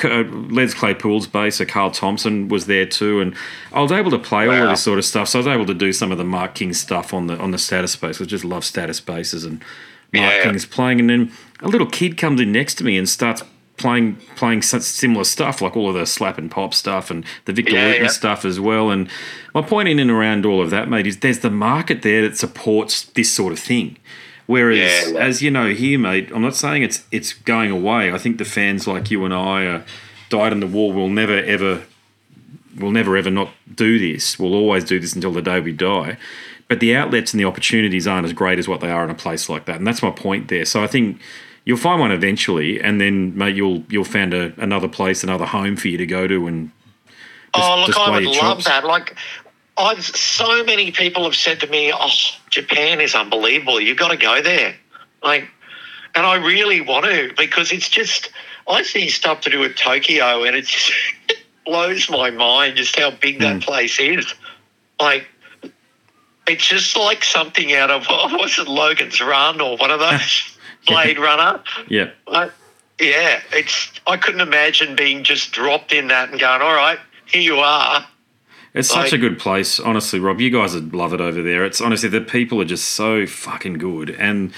Les Claypool's bass, or Carl Thompson, was there too, and I was able to play wow. all of this sort of stuff. So I was able to do some of the Mark King stuff on the on the Status bass. I just love Status basses and Mark yeah. King's playing. And then a little kid comes in next to me and starts playing playing similar stuff, like all of the slap and pop stuff and the Victor yeah, Wooten yeah. stuff as well. And my point in and around all of that, mate, is there's the market there that supports this sort of thing. Whereas, yeah, as you know here, mate, I'm not saying it's it's going away. I think the fans like you and I are died in the war. We'll never, ever, we'll never, ever not do this. We'll always do this until the day we die. But the outlets and the opportunities aren't as great as what they are in a place like that. And that's my point there. So I think you'll find one eventually, and then, mate, you'll you'll find a, another place, another home for you to go to and dis- oh, look, I would love chops. that. Like, I've so many people have said to me, "Oh, Japan is unbelievable. You've got to go there." Like, and I really want to, because it's just, I see stuff to do with Tokyo, and it's, it blows my mind just how big that mm. place is. Like, it's just like something out of oh, what's it, Logan's Run or one of those Blade Runner. Yeah, I, yeah. It's I couldn't imagine being just dropped in that and going, "All right, here you are." It's such like, a good place, honestly, Rob. You guys would love it over there. It's honestly, the people are just so fucking good, and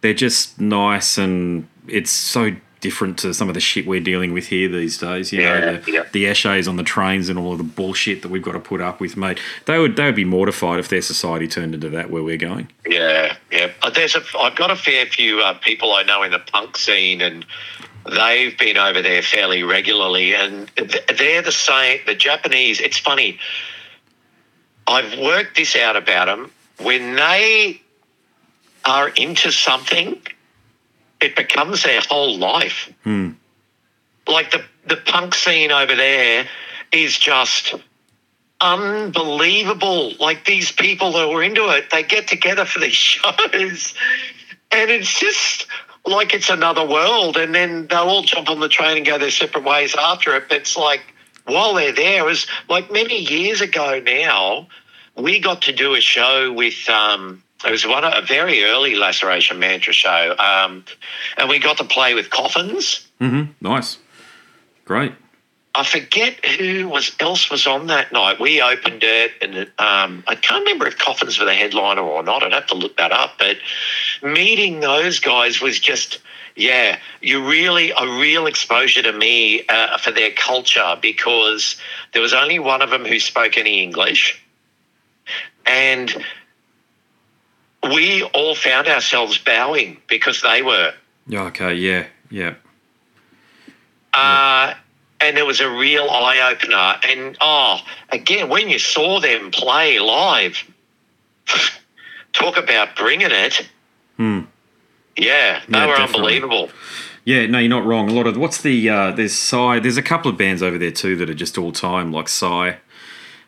they're just nice, and it's so different to some of the shit we're dealing with here these days. You yeah, know, the, yeah. the essays on the trains and all of the bullshit that we've got to put up with, mate. They would they would be mortified if their society turned into that where we're going. Yeah, yeah. There's a, I've got a fair few uh, people I know in the punk scene, and they've been over there fairly regularly, and they're the same. The Japanese, it's funny, I've worked this out about them. When they are into something, it becomes their whole life. Hmm. Like the, the punk scene over there is just unbelievable. Like these people that were into it, they get together for these shows, and it's just like it's another world, and then they'll all jump on the train and go their separate ways after it. But it's like, while they're there, is like many years ago now, we got to do a show with, um, it was one a very early Laceration Mantra show, um, and we got to play with Coffins. Mm-hmm. Nice. Great. I forget who was else was on that night. We opened it, and um, I can't remember if Coffins were the headliner or not. I'd have to look that up. But meeting those guys was just, yeah, you really a real exposure to me uh, for their culture, because there was only one of them who spoke any English, and we all found ourselves bowing because they were. Okay, yeah, yeah. Uh, yeah. And it was a real eye-opener. And, oh, again, when you saw them play live, talk about bringing it. Hmm. Yeah, they yeah, were definitely. unbelievable. Yeah, no, you're not wrong. A lot of – what's the uh, – there's Psy. There's a couple of bands over there too that are just all-time, like Psy.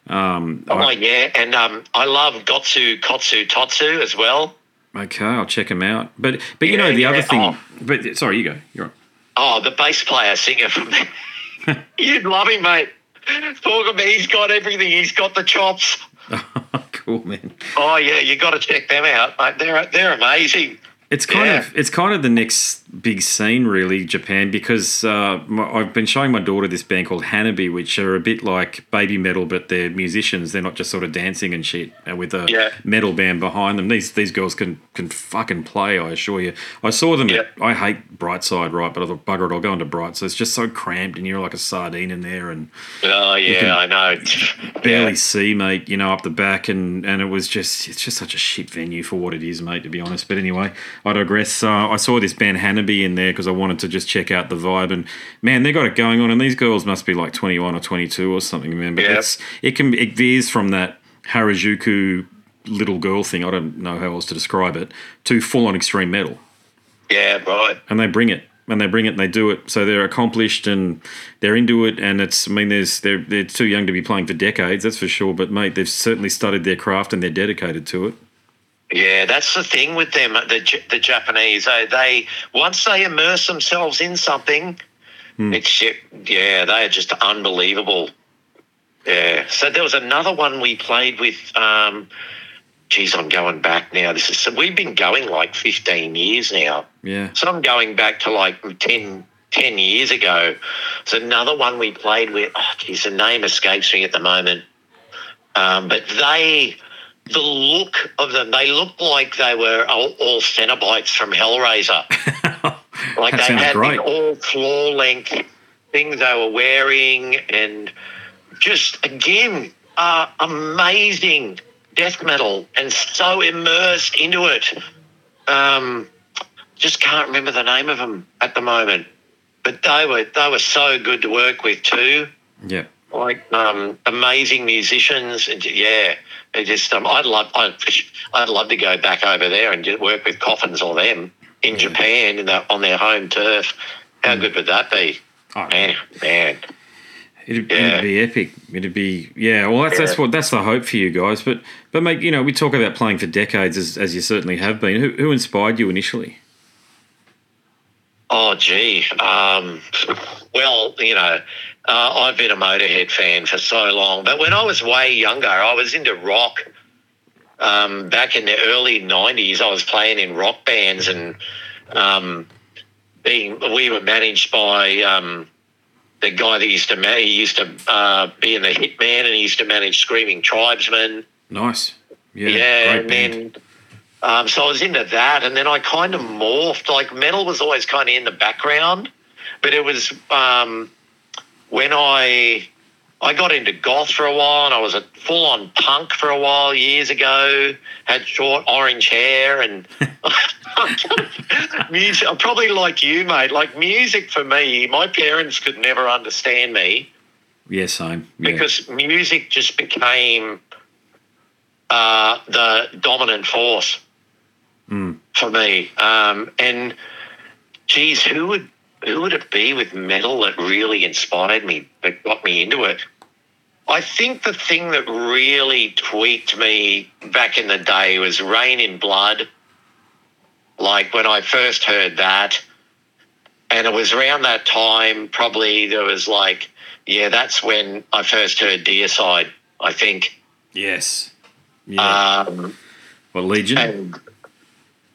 Um, oh, I, yeah, and um, I love Gotsu, Kotsu, Totsu as well. Okay, I'll check them out. But, but you yeah, know, the yeah. other thing oh. – but sorry, you go. You're on. Oh, the bass player singer from – you'd love him, mate. Talk about, he's got everything. He's got the chops. Cool, man. Oh yeah, you got to check them out, mate. They're they're amazing. It's kind yeah. of it's kind of the next big scene, really, Japan, because uh, my, I've been showing my daughter this band called Hanabi, which are a bit like baby metal, but they're musicians. They're not just sort of dancing and shit with a yeah. metal band behind them. These these girls can, can fucking play, I assure you. I saw them yeah. at, I hate Brightside, right, but I thought, bugger it, I'll go into Brightside. So it's just so cramped and you're like a sardine in there. And oh, yeah, I know. barely yeah. see, mate, you know, up the back. And, and it was just, it's just such a shit venue for what it is, mate, to be honest. But anyway, I digress. Uh, I saw this band Hanabi be in there because I wanted to just check out the vibe, and man, they got it going on, and these girls must be like twenty-one or twenty-two or something, man. But that's yeah. it can it veers from that Harajuku little girl thing, I don't know how else to describe it, to full on extreme metal. Yeah, right. And they bring it, and they bring it, and they do it. So they're accomplished, and they're into it, and it's. I mean, there's they're they're too young to be playing for decades, that's for sure. But mate, they've certainly studied their craft, and they're dedicated to it. Yeah, that's the thing with them, the the Japanese. They, they once they immerse themselves in something, mm. it's yeah, they are just unbelievable. Yeah. So there was another one we played with. Um, geez, I'm going back now. This is so we've been going like fifteen years now. Yeah. So I'm going back to like ten, ten years ago. It's another one we played with. Oh, geez, the name escapes me at the moment. Um, but they. The look of them, they looked like they were all, all Cenobites from Hellraiser. Like they had the all floor-length things they were wearing, and just, again, uh, amazing death metal and so immersed into it. Um, just can't remember the name of them at the moment. But they were they were so good to work with too. Yeah. Like um, amazing musicians, and yeah. It just, um, I'd love, I'd, I'd love to go back over there and just work with Coffins or them in yeah. Japan in the, on their home turf. How mm. good would that be? Oh, man, man, it'd, yeah. it'd be epic. It'd be, yeah. Well, that's yeah. that's what that's the hope for you guys. But but mate, you know, we talk about playing for decades, as as you certainly have been. Who who inspired you initially? Oh, gee. Um, well, you know, uh, I've been a Motörhead fan for so long. But when I was way younger, I was into rock. Um, back in the early nineties, I was playing in rock bands, and um, being we were managed by um, the guy that used to man, he used to uh, be in the Hitman, and he used to manage Screaming Tribesmen. Nice. Yeah, yeah great and band. Then, Um, so I was into that, and then I kind of morphed. Like metal was always kind of in the background, but it was um, when I I got into goth for a while, and I was a full-on punk for a while years ago, had short orange hair, and music. I'm probably like you, mate. Like music for me, my parents could never understand me. Yes, I'm. Yeah. Because music just became uh, the dominant force. Mm. For me, um, and geez, who would who would it be with metal that really inspired me, that got me into it? I think the thing that really tweaked me back in the day was Reign in Blood. Like when I first heard that, and it was around that time, probably there was like, yeah, that's when I first heard Deicide, I think. Yes. Yeah. Um, well, Legion. And,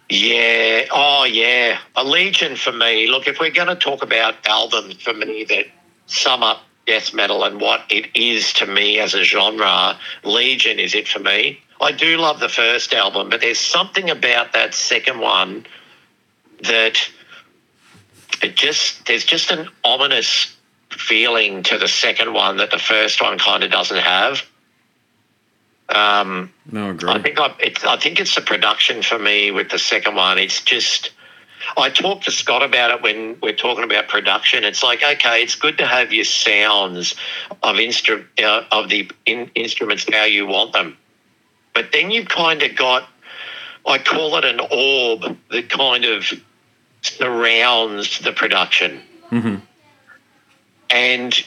yeah, oh yeah, a Legion for me. Look, if we're going to talk about albums for me that sum up death metal and what it is to me as a genre, Legion is it for me. I do love the first album, but there's something about that second one that it just there's just an ominous feeling to the second one that the first one kind of doesn't have. Um, no, agree. I think I, it's, I think it's the production for me with the second one. It's just I talked to Scott about it when we're talking about production. It's like, okay, it's good to have your sounds of instru- uh, of the in- instruments how you want them, but then you've kind of got, I call it an orb that kind of surrounds the production, mm-hmm. and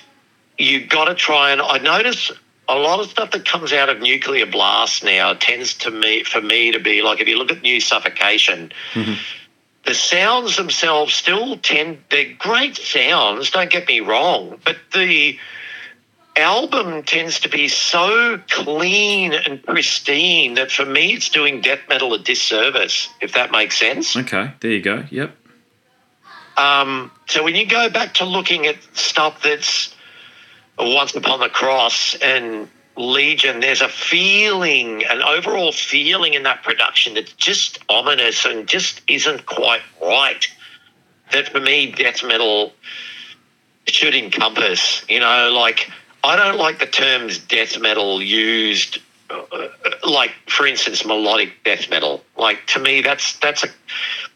you've got to try and I notice. A lot of stuff that comes out of Nuclear Blast now tends to me, for me to be like, if you look at New Suffocation, mm-hmm. the sounds themselves still tend, they're great sounds, don't get me wrong, but the album tends to be so clean and pristine that for me it's doing death metal a disservice, if that makes sense. Okay, there you go, yep. Um, so when you go back to looking at stuff that's Once Upon the Cross and Legion, there's a feeling, an overall feeling in that production that's just ominous and just isn't quite right. That for me, death metal should encompass. You know, like, I don't like the terms death metal used, uh, like, for instance, melodic death metal. Like, to me, that's that's a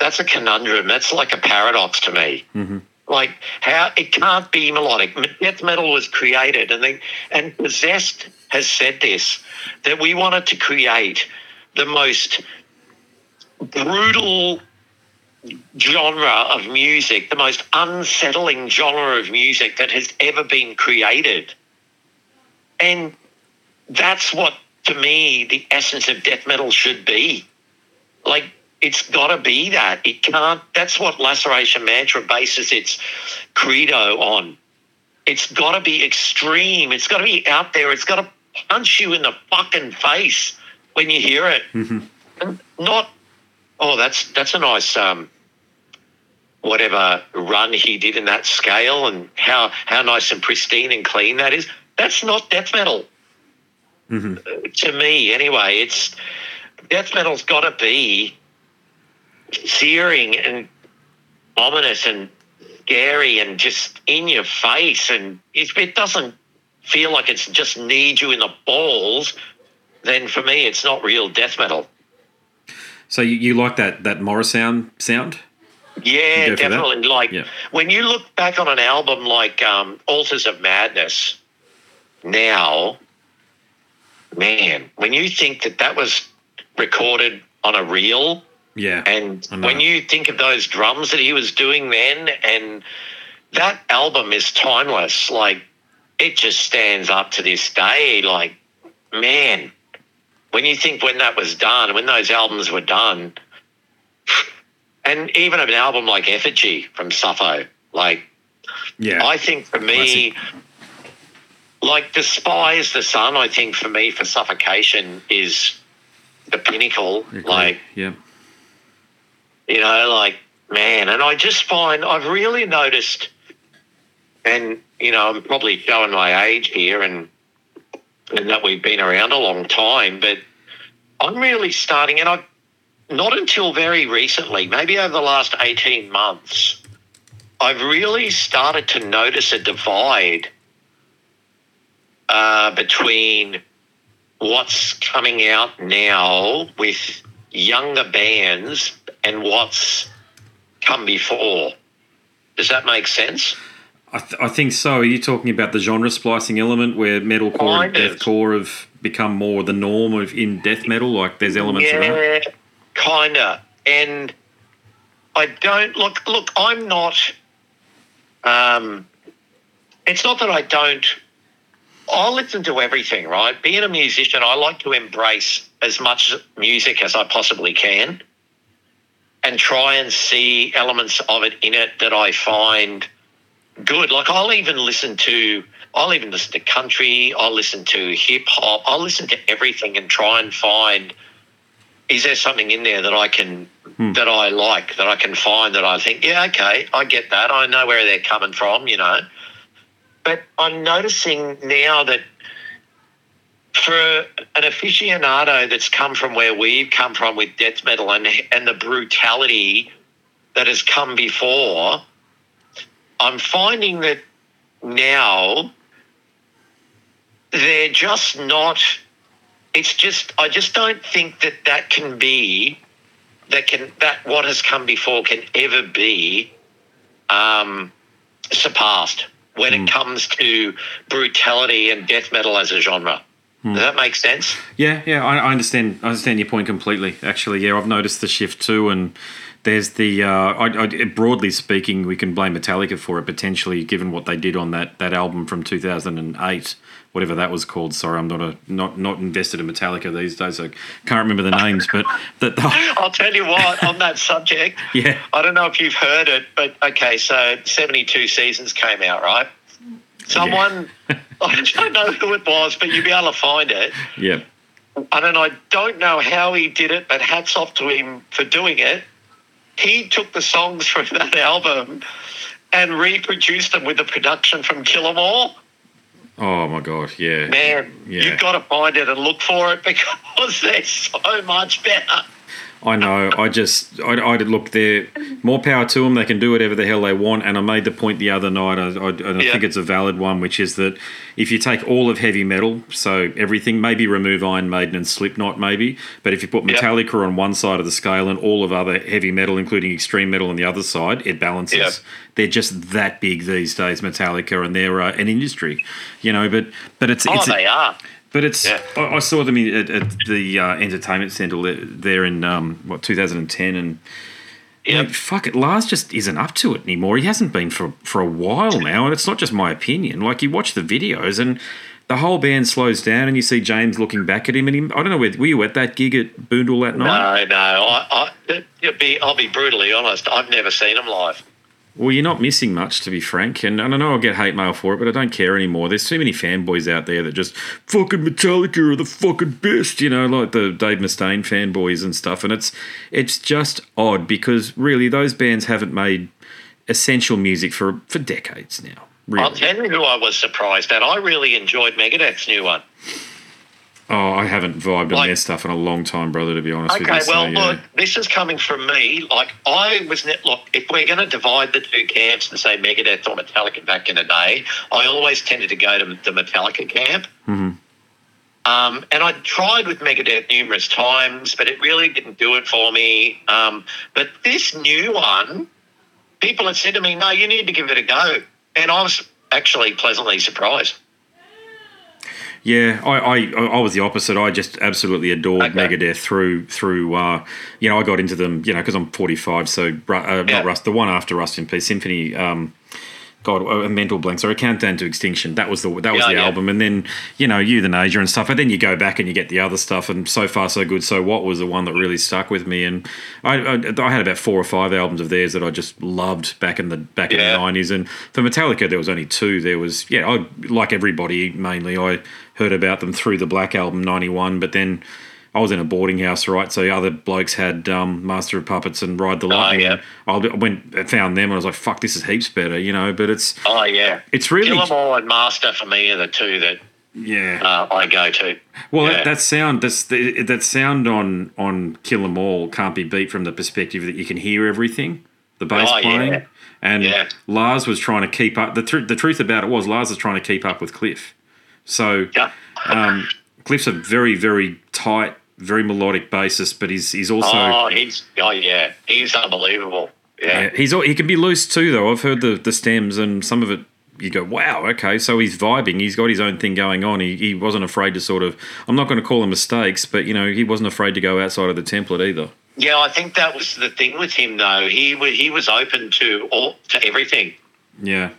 that's a conundrum. That's like a paradox to me. Mm-hmm. Like, how it can't be melodic. Death metal was created, and they, and Possessed has said this, that we wanted to create the most brutal genre of music, the most unsettling genre of music that has ever been created. And that's what, to me, the essence of death metal should be. Like, it's got to be that. It can't. That's what Laceration Mantra bases its credo on. It's got to be extreme. It's got to be out there. It's got to punch you in the fucking face when you hear it. Mm-hmm. And not, oh, that's that's a nice um, whatever run he did in that scale, and how how nice and pristine and clean that is. That's not death metal. Mm-hmm. To me, anyway. It's death metal's got to be searing and ominous and scary and just in your face, and if it doesn't feel like it's just need you in the balls, then for me it's not real death metal. So you, you like that that Morrisound sound? Yeah, definitely. Like, yeah. When you look back on an album like um, Altars of Madness now, man, when you think that that was recorded on a reel. Yeah, and when you think of those drums that he was doing then, and that album is timeless. Like, it just stands up to this day. Like, man, when you think when that was done, when those albums were done, and even an album like Effigy from Suffo, like, yeah, I think for me, like, Despise the Sun, I think for me, for Suffocation is the pinnacle. Okay. Like, yeah. You know, like, man, and I just find I've really noticed, and, you know, I'm probably showing my age here and and that we've been around a long time, but I'm really starting, and I, not until very recently, maybe over the last eighteen months, I've really started to notice a divide uh, between what's coming out now with younger bands and what's come before. Does that make sense? I, th- I think so. Are you talking about the genre splicing element where metalcore and deathcore have become more the norm of in death metal? Like, there's elements yeah, of that? Yeah, kind of. And I don't... Look, look, I'm not... Um, it's not that I don't... I listen to everything, right? Being a musician, I like to embrace as much music as I possibly can, and try and see elements of it in it that I find good. Like, I'll even listen to, I'll even listen to country, I'll listen to hip hop, I'll listen to everything and try and find, is there something in there that I can, hmm. that I like, that I can find, that I think, yeah, okay, I get that, I know where they're coming from, you know. But I'm noticing now that for an aficionado that's come from where we've come from with death metal and and the brutality that has come before, I'm finding that now they're just not, it's just, I just don't think that that can be, that can, that what has come before can ever be um, surpassed when mm. it comes to brutality and death metal as a genre. Does that make sense? Yeah, yeah, I, I understand. I understand your point completely. Actually, yeah, I've noticed the shift too, and there's the uh, I, I, broadly speaking, we can blame Metallica for it potentially, given what they did on that, that album from two thousand eight, whatever that was called. Sorry, I'm not a not, not invested in Metallica these days. I can't remember the names, but that I'll tell you what on that subject. Yeah, I don't know if you've heard it, but okay, so seventy-two Seasons came out, right? Someone, yeah. I don't know who it was, but you'll be able to find it. Yeah. And then I don't know how he did it, but hats off to him for doing it. he took the songs from that album and reproduced them with the production from Kill 'em All. Oh, my gosh, yeah. Man, yeah. You've got to find it and look for it because they're so much better. I know. I just, I, I look, they're more power to them. They can do whatever the hell they want. And I made the point the other night, I, I, and I yeah. think it's a valid one, which is that if you take all of heavy metal, so everything, maybe remove Iron Maiden and Slipknot maybe, but if you put Metallica yeah. on one side of the scale and all of other heavy metal, including extreme metal, on the other side, it balances. Yeah. They're just that big these days, Metallica, and they're uh, an industry, you know, but, but it's... Oh, it's, they are. But it's. Yeah. I, I saw them at, at the uh, entertainment centre there in um, what two thousand ten, and yep. like, fuck it, Lars just isn't up to it anymore. He hasn't been for for a while now, and it's not just my opinion. Like, you watch the videos, and the whole band slows down, and you see James looking back at him, and he, I don't know. Were you at that gig at Boondall that night? No, no. I, I it'll be, I'll be brutally honest. I've never seen them live. Well, you're not missing much, to be frank, and I know I'll get hate mail for it, but I don't care anymore. There's too many fanboys out there that just, fucking Metallica are the fucking best, you know, like the Dave Mustaine fanboys and stuff, and it's it's just odd because, really, those bands haven't made essential music for, for decades now. Really. I'll tell you who I was surprised at. I really enjoyed Megadeth's new one. Oh, I haven't vibed on like, their stuff in a long time, brother, to be honest okay, with you. Okay, well, so, yeah. look, this is coming from me. Like, I was – look, if we're going to divide the two camps and say Megadeth or Metallica back in the day, I always tended to go to the Metallica camp. Mm-hmm. Um, and I tried with Megadeth numerous times, but it really didn't do it for me. Um, but this new one, people had said to me, no, you need to give it a go. And I was actually pleasantly surprised. Yeah, I, I I was the opposite. I just absolutely adored okay. Megadeth through, through uh, you know, I got into them, you know, because I'm forty-five, so uh, yeah. not Rust, the one after Rust in Peace, Symphony, um, God, a mental blank, sorry, Countdown to Extinction. That was the that was yeah, the yeah. album. And then, you know, Euthanasia and stuff. And then you go back and you get the other stuff. And So Far, So Good, So What was the one that really stuck with me. And I I, I had about four or five albums of theirs that I just loved back in the back yeah. in the nineties. And for Metallica, there was only two. There was, yeah, I, like everybody mainly, I heard about them through the Black Album, ninety-one. But then I was in a boarding house, right? So other blokes had um, Master of Puppets and Ride the Lightning. Oh, yeah. I went and found them and I was like, fuck, this is heaps better, you know, but it's... Oh, yeah. It's really... Kill 'em All and Master for me are the two that yeah. uh, I go to. Well, yeah. that, that sound that's the, that sound on, on Kill 'em All can't be beat from the perspective that you can hear everything, the bass oh, playing. Yeah. And yeah. Lars was trying to keep up... The, tr- the truth about it was Lars was trying to keep up with Cliff. So yeah. um, Cliff's a very, very tight... very melodic bassist, but he's he's also oh he's oh yeah he's unbelievable yeah. yeah he's he can be loose too though. I've heard the the stems and some of it. You go wow okay, so he's vibing. He's got his own thing going on. He he wasn't afraid to sort of. I'm not going to call him mistakes, but you know he wasn't afraid to go outside of the template either. Yeah, I think that was the thing with him though. He he was open to all to everything. Yeah,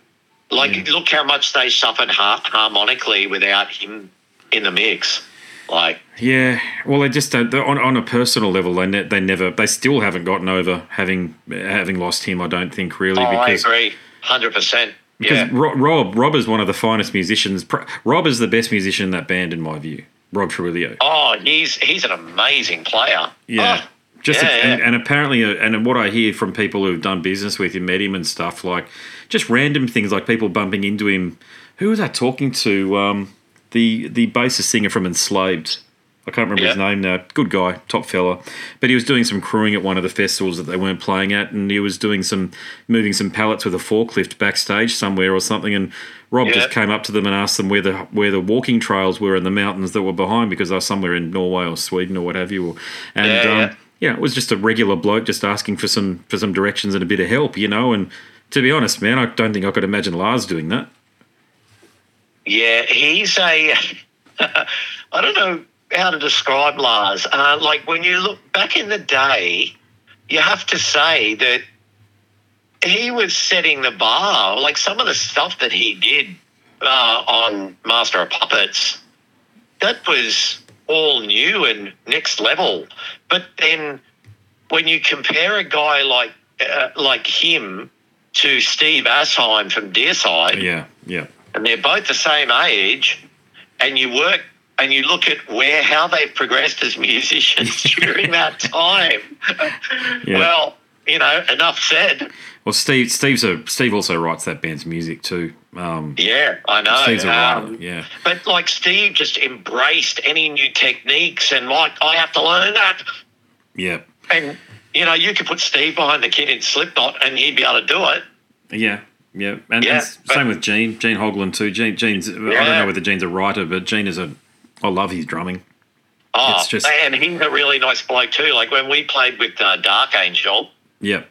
like yeah. look how much they suffered harmonically without him in the mix. Like yeah, well, they just don't. On, on a personal level, they ne- they never, they still haven't gotten over having having lost him. I don't think really. Oh, because, I agree, hundred percent. Because yeah. Rob Rob is one of the finest musicians. Rob is the best musician in that band, in my view. Rob Trujillo. Oh, he's he's an amazing player. Yeah, oh, just yeah, a, yeah. And, and apparently, and what I hear from people who've done business with him, met him, and stuff like just random things like people bumping into him. Who was I talking to? Um, The the bassist singer from Enslaved, I can't remember yeah. his name now. Good guy, top fella, but he was doing some crewing at one of the festivals that they weren't playing at, and he was doing some moving some pallets with a forklift backstage somewhere or something. And Rob yeah. just came up to them and asked them where the where the walking trails were in the mountains that were behind because they were somewhere in Norway or Sweden or what have you. And yeah, um, yeah. yeah, it was just a regular bloke just asking for some for some directions and a bit of help, you know. And to be honest, man, I don't think I could imagine Lars doing that. Yeah, he's a, I don't know how to describe Lars. Uh, like when you look back in the day, you have to say that he was setting the bar. Like some of the stuff that he did uh, on Master of Puppets, that was all new and next level. But then when you compare a guy like uh, like him to Steve Asheim from Deicide. Yeah, yeah. And they're both the same age, and you work and you look at where how they've progressed as musicians during that time. Yeah. Well, you know, enough said. Well, Steve Steve's a, Steve also writes that band's music too. Um, yeah, I know. Steve's a writer, um, yeah. But, like, Steve just embraced any new techniques and, like, I have to learn that. Yeah. And, you know, you could put Steve behind the kid in Slipknot and he'd be able to do it. Yeah, yeah. And, yeah, and but, same with Gene, Gene Hoglan too. Gene, Gene's, yeah. I don't know whether Gene's a writer, but Gene is a, I love his drumming. Oh, it's just, and he's a really nice bloke too. Like, when we played with uh, Dark Angel, yeah,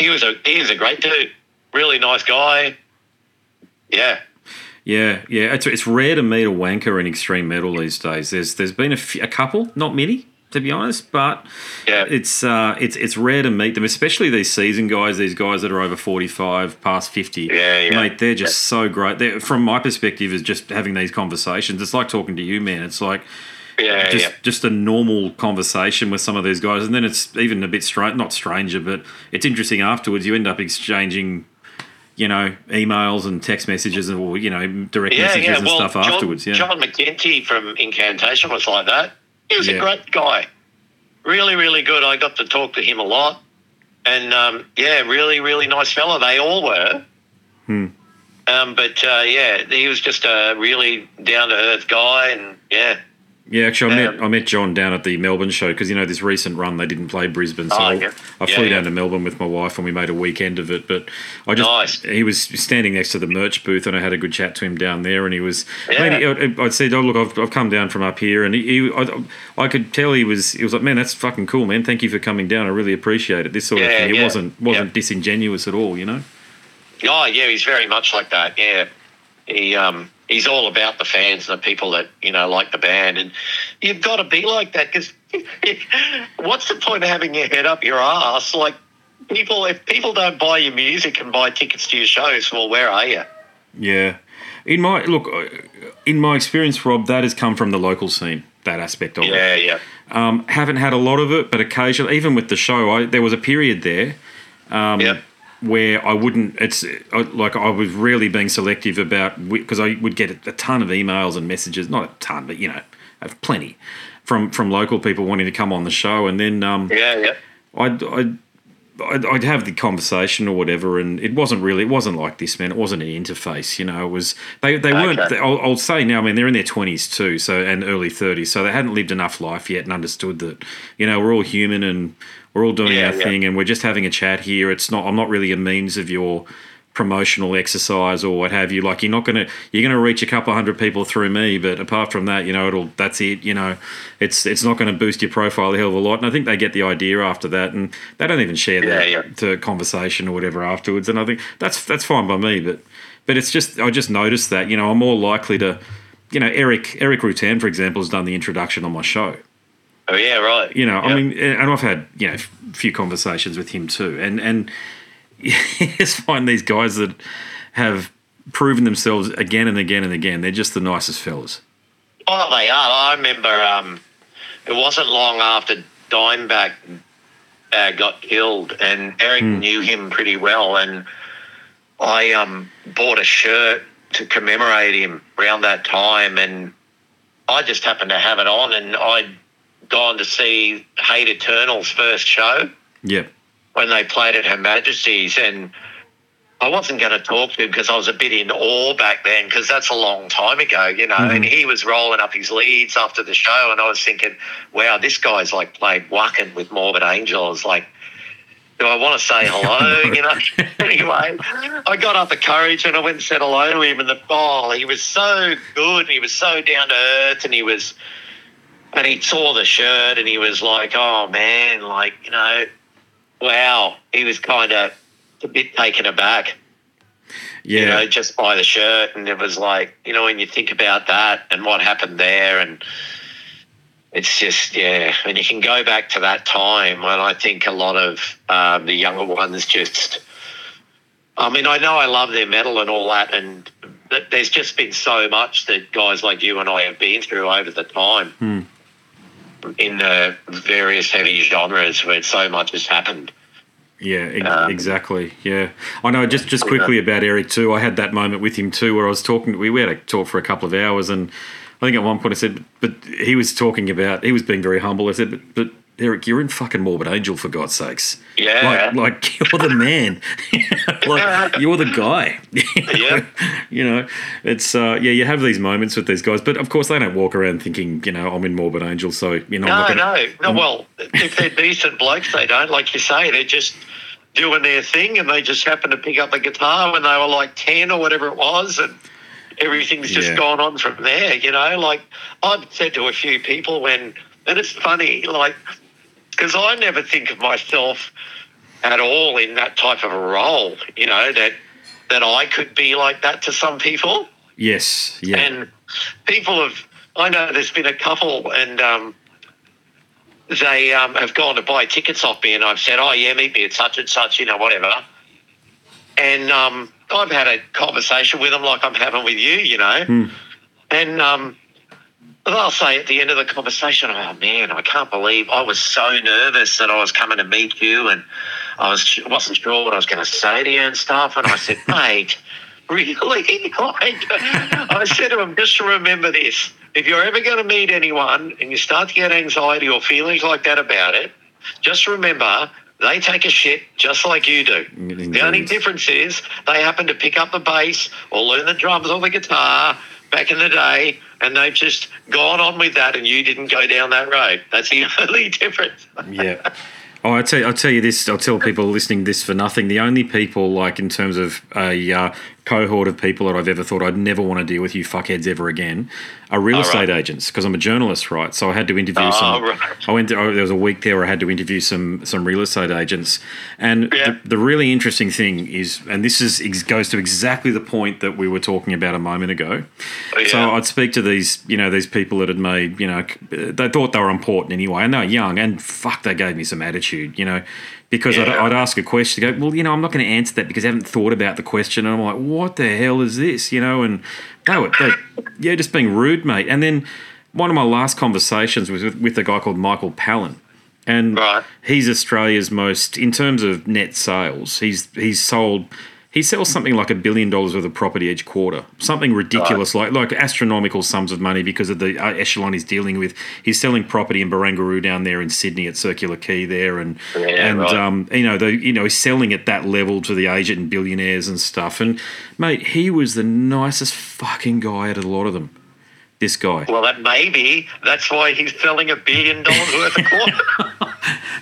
he was a he was a great dude, really nice guy. Yeah, yeah, yeah. It's it's rare to meet a wanker in extreme metal these days. There's there's been a, few, a couple, not many, to be honest, but yeah, it's uh, it's it's rare to meet them, especially these seasoned guys, these guys that are over forty-five, past fifty. Yeah, yeah. Mate, they're just yeah. so great. They're, from my perspective, is just having these conversations. It's like talking to you, man. It's like. Yeah, just yeah. just a normal conversation with some of these guys, and then it's even a bit strange, not stranger, but it's interesting afterwards. You end up exchanging, you know, emails and text messages, or you know, direct yeah, messages yeah. and well, stuff John, afterwards. Yeah, John McGinty from Incantation was like that. He was yeah. a great guy, really, really good. I got to talk to him a lot, and um, yeah, really, really nice fella. They all were. Hmm. Um, but uh, yeah, he was just a really down to earth guy, and yeah. Yeah, actually, I um, met I met John down at the Melbourne show because, you know, this recent run they didn't play Brisbane, so oh, yeah. I flew yeah, down yeah. to Melbourne with my wife and we made a weekend of it. But I just nice. He was standing next to the merch booth and I had a good chat to him down there, and he was yeah. – I, I said, oh, look, I've, I've come down from up here, and he, he, I, I could tell he was he was like, man, that's fucking cool, man. Thank you for coming down. I really appreciate it, this sort yeah, of thing. He yeah. wasn't, wasn't yeah. disingenuous at all, you know? Oh, yeah, he's very much like that, yeah. He um he's all about the fans and the people that, you know, like the band, and you've got to be like that because what's the point of having your head up your ass? Like, people, if people don't buy your music and buy tickets to your shows, well, where are you? Yeah, in my look, in my experience, Rob, that has come from the local scene. That aspect of yeah, it. Yeah, yeah. Um, haven't had a lot of it, but occasionally, even with the show, I, there was a period there. Um, yeah. Where I wouldn't, it's like I was really being selective about, because I would get a ton of emails and messages, not a ton, but you know, plenty from from local people wanting to come on the show, and then um, yeah, yeah, I'd, I'd I'd have the conversation or whatever, and it wasn't really, it wasn't like this, man. It wasn't an interface, you know. It was they they okay. weren't. They, I'll, I'll say now, I mean, they're in their twenties too, so and early thirties, so they hadn't lived enough life yet and understood that, you know, we're all human and. We're all doing yeah, our yeah. thing, and we're just having a chat here. It's not. I'm not really a means of your promotional exercise or what have you. Like, you're not gonna. You're gonna reach a couple hundred people through me, but apart from that, you know, it'll. That's it. You know, it's it's not going to boost your profile a hell of a lot. And I think they get the idea after that, and they don't even share that yeah, yeah. to conversation or whatever afterwards. And I think that's that's fine by me. But but it's just I just noticed that, you know, I'm more likely to, you know, Eric Eric Rutan, for example, has done the introduction on my show. Oh, yeah, right. You know, yep. I mean, and I've had, you know, a few conversations with him too. And, and you just find these guys that have proven themselves again and again and again. They're just the nicest fellas. Oh, they are. I remember um, it wasn't long after Dimebag uh, got killed, and Eric mm. knew him pretty well, and I um, bought a shirt to commemorate him around that time, and I just happened to have it on, and I gone to see Hate Eternal's first show. Yeah. When they played at Her Majesty's, and I wasn't going to talk to him because I was a bit in awe back then, because that's a long time ago, you know, mm. and he was rolling up his leads after the show, and I was thinking, wow, this guy's like played Wacken with Morbid Angel. I was like, do I want to say hello? No. You know, anyway, I got up the courage and I went and said hello to him, and the oh, he was so good, and he was so down to earth, and he was... And he saw the shirt and he was like, oh, man, like, you know, wow. He was kind of a bit taken aback, yeah. you know, just by the shirt. And it was like, you know, when you think about that and what happened there, and it's just, yeah. And you can go back to that time when I think a lot of um, the younger ones just, I mean, I know I love their metal and all that, and there's just been so much that guys like you and I have been through over the time. Hmm. In the various heavy genres where so much has happened. Yeah, ex- um, exactly. Yeah. I know, just, just quickly about Eric too, I had that moment with him too where I was talking, we, we had a talk for a couple of hours, and I think at one point I said, but he was talking about, he was being very humble. I said, but, but Eric, you're in fucking Morbid Angel, for God's sakes. Yeah. Like, like you're the man. Like, you're the guy. Yeah. You know, it's, uh, yeah, you have these moments with these guys, but of course they don't walk around thinking, you know, I'm in Morbid Angel, so, you know. No, I'm not gonna, no. No, I'm, well, if they're decent blokes, they don't. Like you say, they're just doing their thing and they just happen to pick up the guitar when they were like ten or whatever it was, and everything's just yeah. gone on from there, you know. Like I've said to a few people when, and it's funny, like, because I never think of myself at all in that type of a role, you know, that that I could be like that to some people. Yes, yeah. And people have, I know there's been a couple, and um, they um, have gone to buy tickets off me, and I've said, oh, yeah, meet me at such and such, you know, whatever. And um, I've had a conversation with them like I'm having with you, you know. Mm. And um, they'll say at the end of the conversation, oh, man, I can't believe I was so nervous that I was coming to meet you and I was, wasn't sure what I was going to say to you and stuff. And I said, mate, really? Like, I said to him, just remember this. If you're ever going to meet anyone and you start to get anxiety or feelings like that about it, just remember they take a shit just like you do. Indeed. The only difference is they happen to pick up the bass or learn the drums or the guitar back in the day, and they've just gone on with that, and you didn't go down that road. That's the only difference. Yeah. Oh, I tell, I'll tell you this. I'll tell people listening this for nothing. The only people, like, in terms of a uh, cohort of people that I've ever thought I'd never want to deal with you fuckheads ever again are real oh, estate right. agents, because I'm a journalist, right? So I had to interview oh, some. Right. I went to, oh, there was a week there where I had to interview some some real estate agents, and yeah. the, the really interesting thing is, and this is goes to exactly the point that we were talking about a moment ago. Oh, yeah. So I'd speak to these, you know, these people that had made, you know, they thought they were important anyway, and they're young, and fuck, they gave me some attitude. You know, because yeah. I'd, I'd ask a question, go, well, you know, I'm not going to answer that because I haven't thought about the question, and I'm like, what the hell is this, you know? And they were, they, yeah, just being rude, mate. And then one of my last conversations was with, with a guy called Michael Palin, and right. he's Australia's most, in terms of net sales, he's he's sold, he sells something like a billion dollars worth of property each quarter, something ridiculous, right. like like astronomical sums of money because of the echelon he's dealing with. He's selling property in Barangaroo down there in Sydney at Circular Quay there, and yeah, and right. um, you know, the, you know, he's selling at that level to the agent and billionaires and stuff. And mate, he was the nicest fucking guy out of a lot of them. This guy. Well, that maybe that's why he's selling a billion dollars worth of quarter.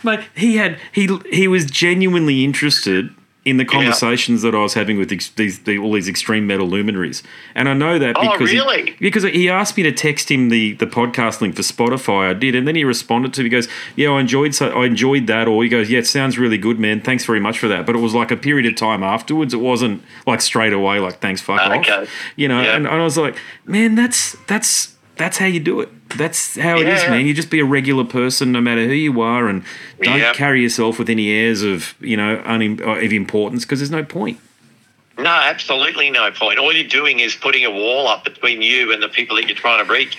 Mate, he had he he was genuinely interested in the conversations yeah. that I was having with these, these, the, all these extreme metal luminaries. And I know that oh, because, really? he, because he asked me to text him the, the podcast link for Spotify. I did, and then he responded to me. He goes, yeah, I enjoyed so, I enjoyed that. Or he goes, yeah, it sounds really good, man. Thanks very much for that. But it was like a period of time afterwards. It wasn't like straight away, like, thanks, fuck uh, off. Okay. You know, yeah. and, and I was like, man, that's that's that's how you do it. That's how yeah. it is, man. You just be a regular person no matter who you are, and don't yep. carry yourself with any airs of, you know, un- of importance, because there's no point. No, absolutely no point. All you're doing is putting a wall up between you and the people that you're trying to reach.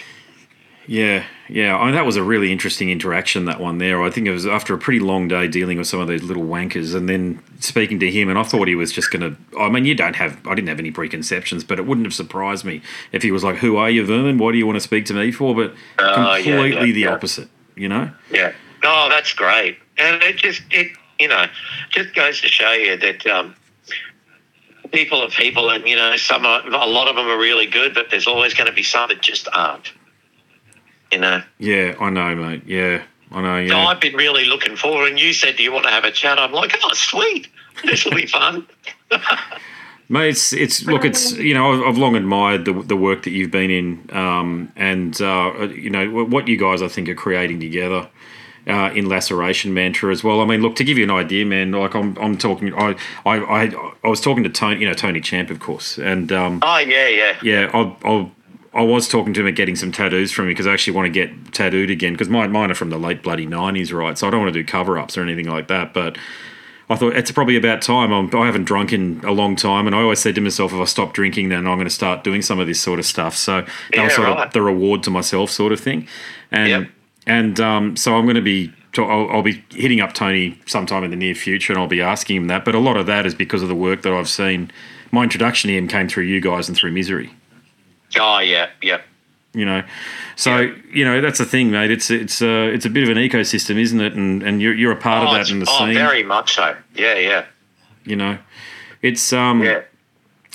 Yeah, yeah. I mean, that was a really interesting interaction, that one there. I think it was after a pretty long day dealing with some of those little wankers, and then speaking to him, and I thought he was just going to – I mean, you don't have – I didn't have any preconceptions, but it wouldn't have surprised me if he was like, who are you, Vermin? Why do you want to speak to me for? But uh, completely yeah, yeah, the yeah. opposite, you know? Yeah. Oh, that's great. And it just – it you know, just goes to show you that um, people are people, and, you know, some are, a lot of them are really good, but there's always going to be some that just aren't. You know. Yeah, I know, mate. Yeah, I know. Yeah. So I've been really looking forward, and you said, do you want to have a chat? I'm like, oh, sweet. This will be fun. Mate, it's, it's look, it's, you know, I've long admired the the work that you've been in, um, and, uh, you know, what you guys, I think, are creating together. Uh, in Laceration Mantra as well. I mean, look, to give you an idea, man. Like I'm, I'm talking. I, I, I, I was talking to Tony, you know, Tony Champ, of course, and. Um, oh yeah, yeah. Yeah, I'll. I'll I was talking to him at getting some tattoos from him, because I actually want to get tattooed again, because mine, mine are from the late bloody nineties, right? So I don't want to do cover-ups or anything like that. But I thought it's probably about time. I'm, I haven't drunk in a long time, and I always said to myself, if I stop drinking, then I'm going to start doing some of this sort of stuff. So that yeah, was sort right. of the reward to myself sort of thing. And yep. and um, so I'm going to be I'll, I'll be hitting up Tony sometime in the near future, and I'll be asking him that. But a lot of that is because of the work that I've seen. My introduction to him came through you guys and through Misery. Oh, yeah, yeah. you know. So, yeah. you know, that's the thing, mate. It's it's uh, it's a bit of an ecosystem, isn't it? And and you're, you're a part oh, of that in the oh, scene. Oh, very much so. Yeah, yeah. You know, it's um, yeah.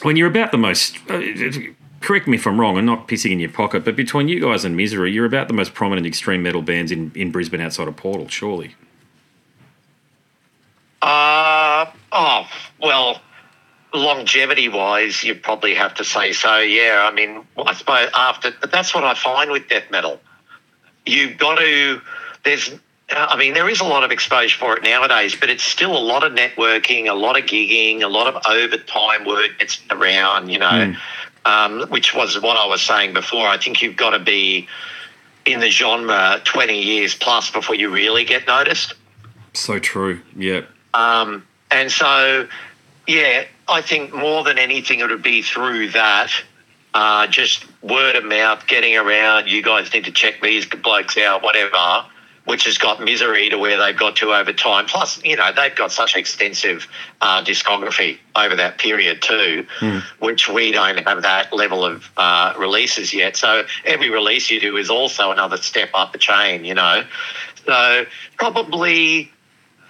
when you're about the most, uh, correct me if I'm wrong, I'm not pissing in your pocket, but between you guys and Misery, you're about the most prominent extreme metal bands in, in Brisbane outside of Portal, surely. Uh, oh, well, longevity-wise, you'd probably have to say so, yeah. I mean, I suppose after, but that's what I find with death metal. You've got to, there's, I mean, there is a lot of exposure for it nowadays, but it's still a lot of networking, a lot of gigging, a lot of overtime work that's around, you know, mm. um, which was what I was saying before. I think you've got to be in the genre twenty years plus before you really get noticed. So true, yeah. Um, and so, yeah, I think more than anything it would be through that, uh, just word of mouth, getting around, you guys need to check these blokes out, whatever, which has got Misery to where they've got to over time. Plus, you know, they've got such extensive uh, discography over that period too, mm. which we don't have that level of uh, releases yet. So every release you do is also another step up the chain, you know. So probably...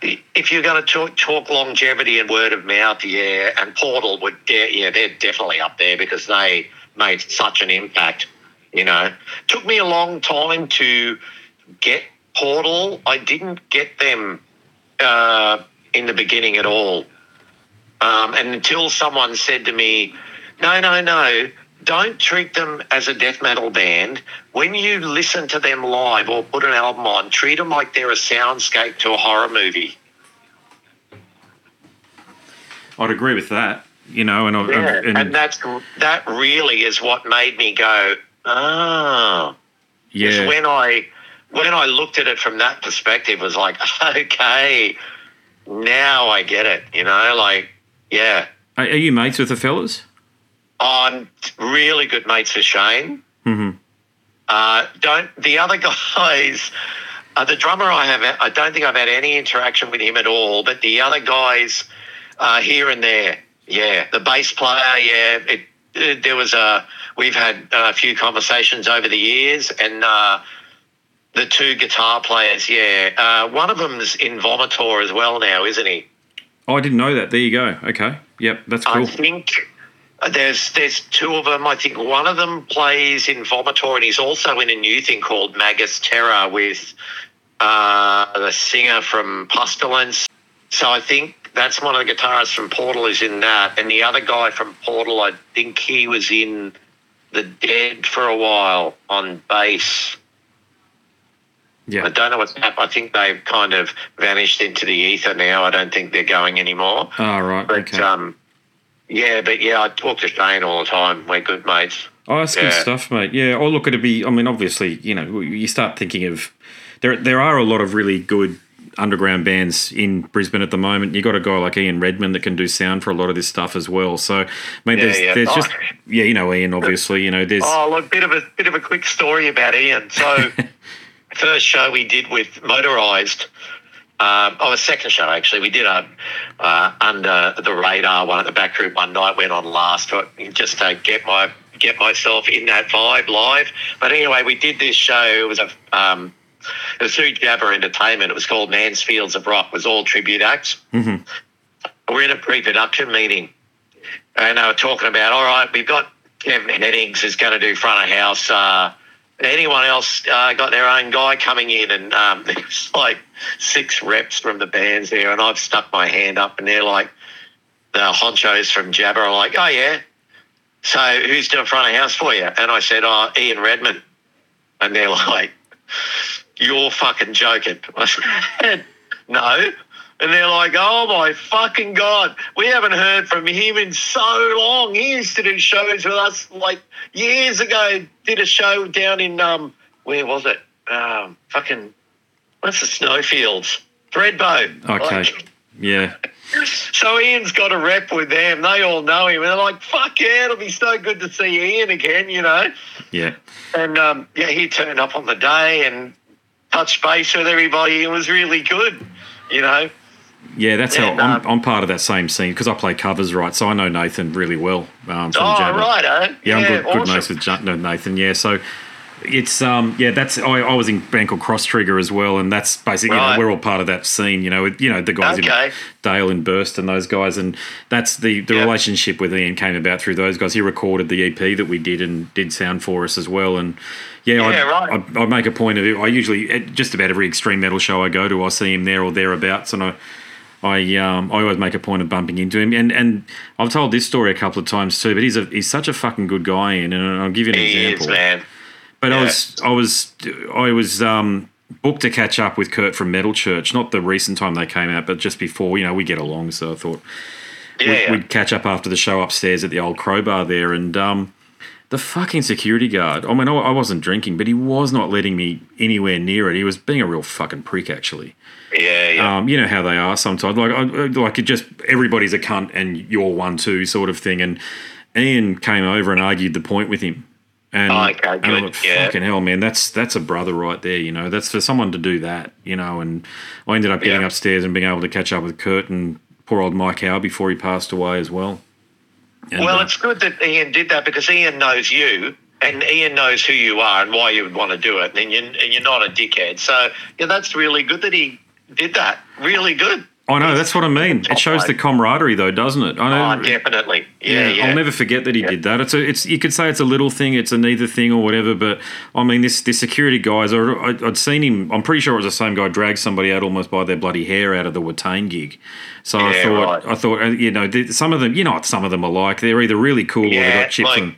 if you're going to talk, talk longevity and word of mouth, yeah, and Portal would, yeah, they're definitely up there because they made such an impact, you know. Took me a long time to get Portal. I didn't get them uh, in the beginning at all. Um, and until someone said to me, no, no, no, don't treat them as a death metal band. When you listen to them live or put an album on, treat them like they're a soundscape to a horror movie. I'd agree with that, you know. And, yeah, and, and that's, that really is what made me go, ah. Yeah. When I, when I looked at it from that perspective, it was like, okay, now I get it, you know, like, yeah. Are you mates with the fellas? I'm really good mates with Shane. Mm-hmm. Uh, don't the other guys? Uh, the drummer I have, I don't think I've had any interaction with him at all. But the other guys, uh, here and there, yeah. The bass player, yeah. It, it, there was a we've had a few conversations over the years, and uh, the two guitar players, yeah. Uh, one of them's in Vomitor as well now, isn't he? Oh, I didn't know that. There you go. Okay, yep, that's cool. I think. There's there's two of them. I think one of them plays in Vomitor, and he's also in a new thing called Magus Terror with uh, the singer from Pustilance. So I think that's one of the guitarists from Portal is in that, and the other guy from Portal, I think he was in The Dead for a while on bass. Yeah, I don't know what's happened. I think they've kind of vanished into the ether now. I don't think they're going anymore. Oh, right, but, okay. Um, Yeah, but, yeah, I talk to Shane all the time. We're good mates. Oh, that's yeah. good stuff, mate. Yeah, or look, it'd be, I mean, obviously, you know, you start thinking of, there there are a lot of really good underground bands in Brisbane at the moment. You got a guy like Ian Redman that can do sound for a lot of this stuff as well. So, I mean, yeah, there's, yeah. there's oh. just, yeah, you know, Ian, obviously, you know, there's. Oh, look, bit of a, bit of a quick story about Ian. So, first show we did with Motorized. Um, oh, a second show, actually. We did a uh, under the radar one at the back room one night, went on last just to get my get myself in that vibe live. But anyway, we did this show. It was a um, it was through Jabber Entertainment. It was called Mansfields of Rock. It was all tribute acts. Mm-hmm. We're in a pre-production meeting, and they were talking about, all right, we've got Kevin Hennings is going to do front of house. Uh, Anyone else uh, got their own guy coming in, and um, there was like six reps from the bands there, and I've stuck my hand up, and they're like, the honchos from Jabber are like, oh, yeah, so who's doing front of house for you? And I said, oh, Ian Redman. And they're like, you're fucking joking. I said, no. And they're like, oh, my fucking God, we haven't heard from him in so long. He used to do shows with us like years ago, did a show down in, um, where was it? Um, fucking, what's the Snowfields? Threadbow. Okay, like, yeah. So Ian's got a rep with them. They all know him. And they're like, fuck yeah, it'll be so good to see Ian again, you know? Yeah. And, um, yeah, he turned up on the day and touched base with everybody. It was really good, you know? Yeah, that's yeah, how no. I'm, I'm part of that same scene because I play covers, right? So I know Nathan really well. Um, from oh, Jabber. Right, eh? Yeah, yeah, I'm good, awesome. Good mates with Nathan, yeah. So, it's um yeah that's I, I was in band called Cross Trigger as well, and that's basically right. you know, we're all part of that scene. You know, with, you know the guys okay. in Dale and Burst and those guys, and that's the, the yep. relationship with Ian came about through those guys. He recorded the E P that we did and did sound for us as well, and yeah, yeah I right. I, I make a point of it. I usually at just about every extreme metal show I go to, I see him there or thereabouts, and I. I um I always make a point of bumping into him, and, and I've told this story a couple of times too. But he's a he's such a fucking good guy, Ian, and I'll give you an he example. Is, man. But yeah. I was I was I was um booked to catch up with Kurt from Metal Church, not the recent time they came out, but just before. You know, we get along, so I thought yeah, we'd, yeah. we'd catch up after the show upstairs at the old Crowbar there, and um the fucking security guard. I mean, I wasn't drinking, but he was not letting me anywhere near it. He was being a real fucking prick, actually. Yeah, yeah. Um, you know how they are sometimes. Like, I, like it just everybody's a cunt and you're one too, sort of thing. And Ian came over and argued the point with him. And, oh, okay, and I'm like, fucking yeah. hell, man, that's that's a brother right there. You know, that's for someone to do that. You know, and I ended up getting yeah. upstairs and being able to catch up with Kurt and poor old Mike Howe before he passed away as well. And, well, uh, it's good that Ian did that because Ian knows you. And Ian knows who you are and why you would want to do it, and, you, and you're not a dickhead. So, yeah, that's really good that he did that. Really good. I know, that's what I mean. It shows the camaraderie, though, doesn't it? I know, oh, definitely. Yeah, yeah, yeah. I'll never forget that he yeah. did that. It's a, it's. You could say it's a little thing, it's a neither thing or whatever, but, I mean, this, this security guy, I, I'd seen him, I'm pretty sure it was the same guy, dragged somebody out almost by their bloody hair out of the Watain gig. So yeah, I thought, right. I thought, you know, some of them, you know what some of them are like. They're either really cool yeah, or they've got chips like, and...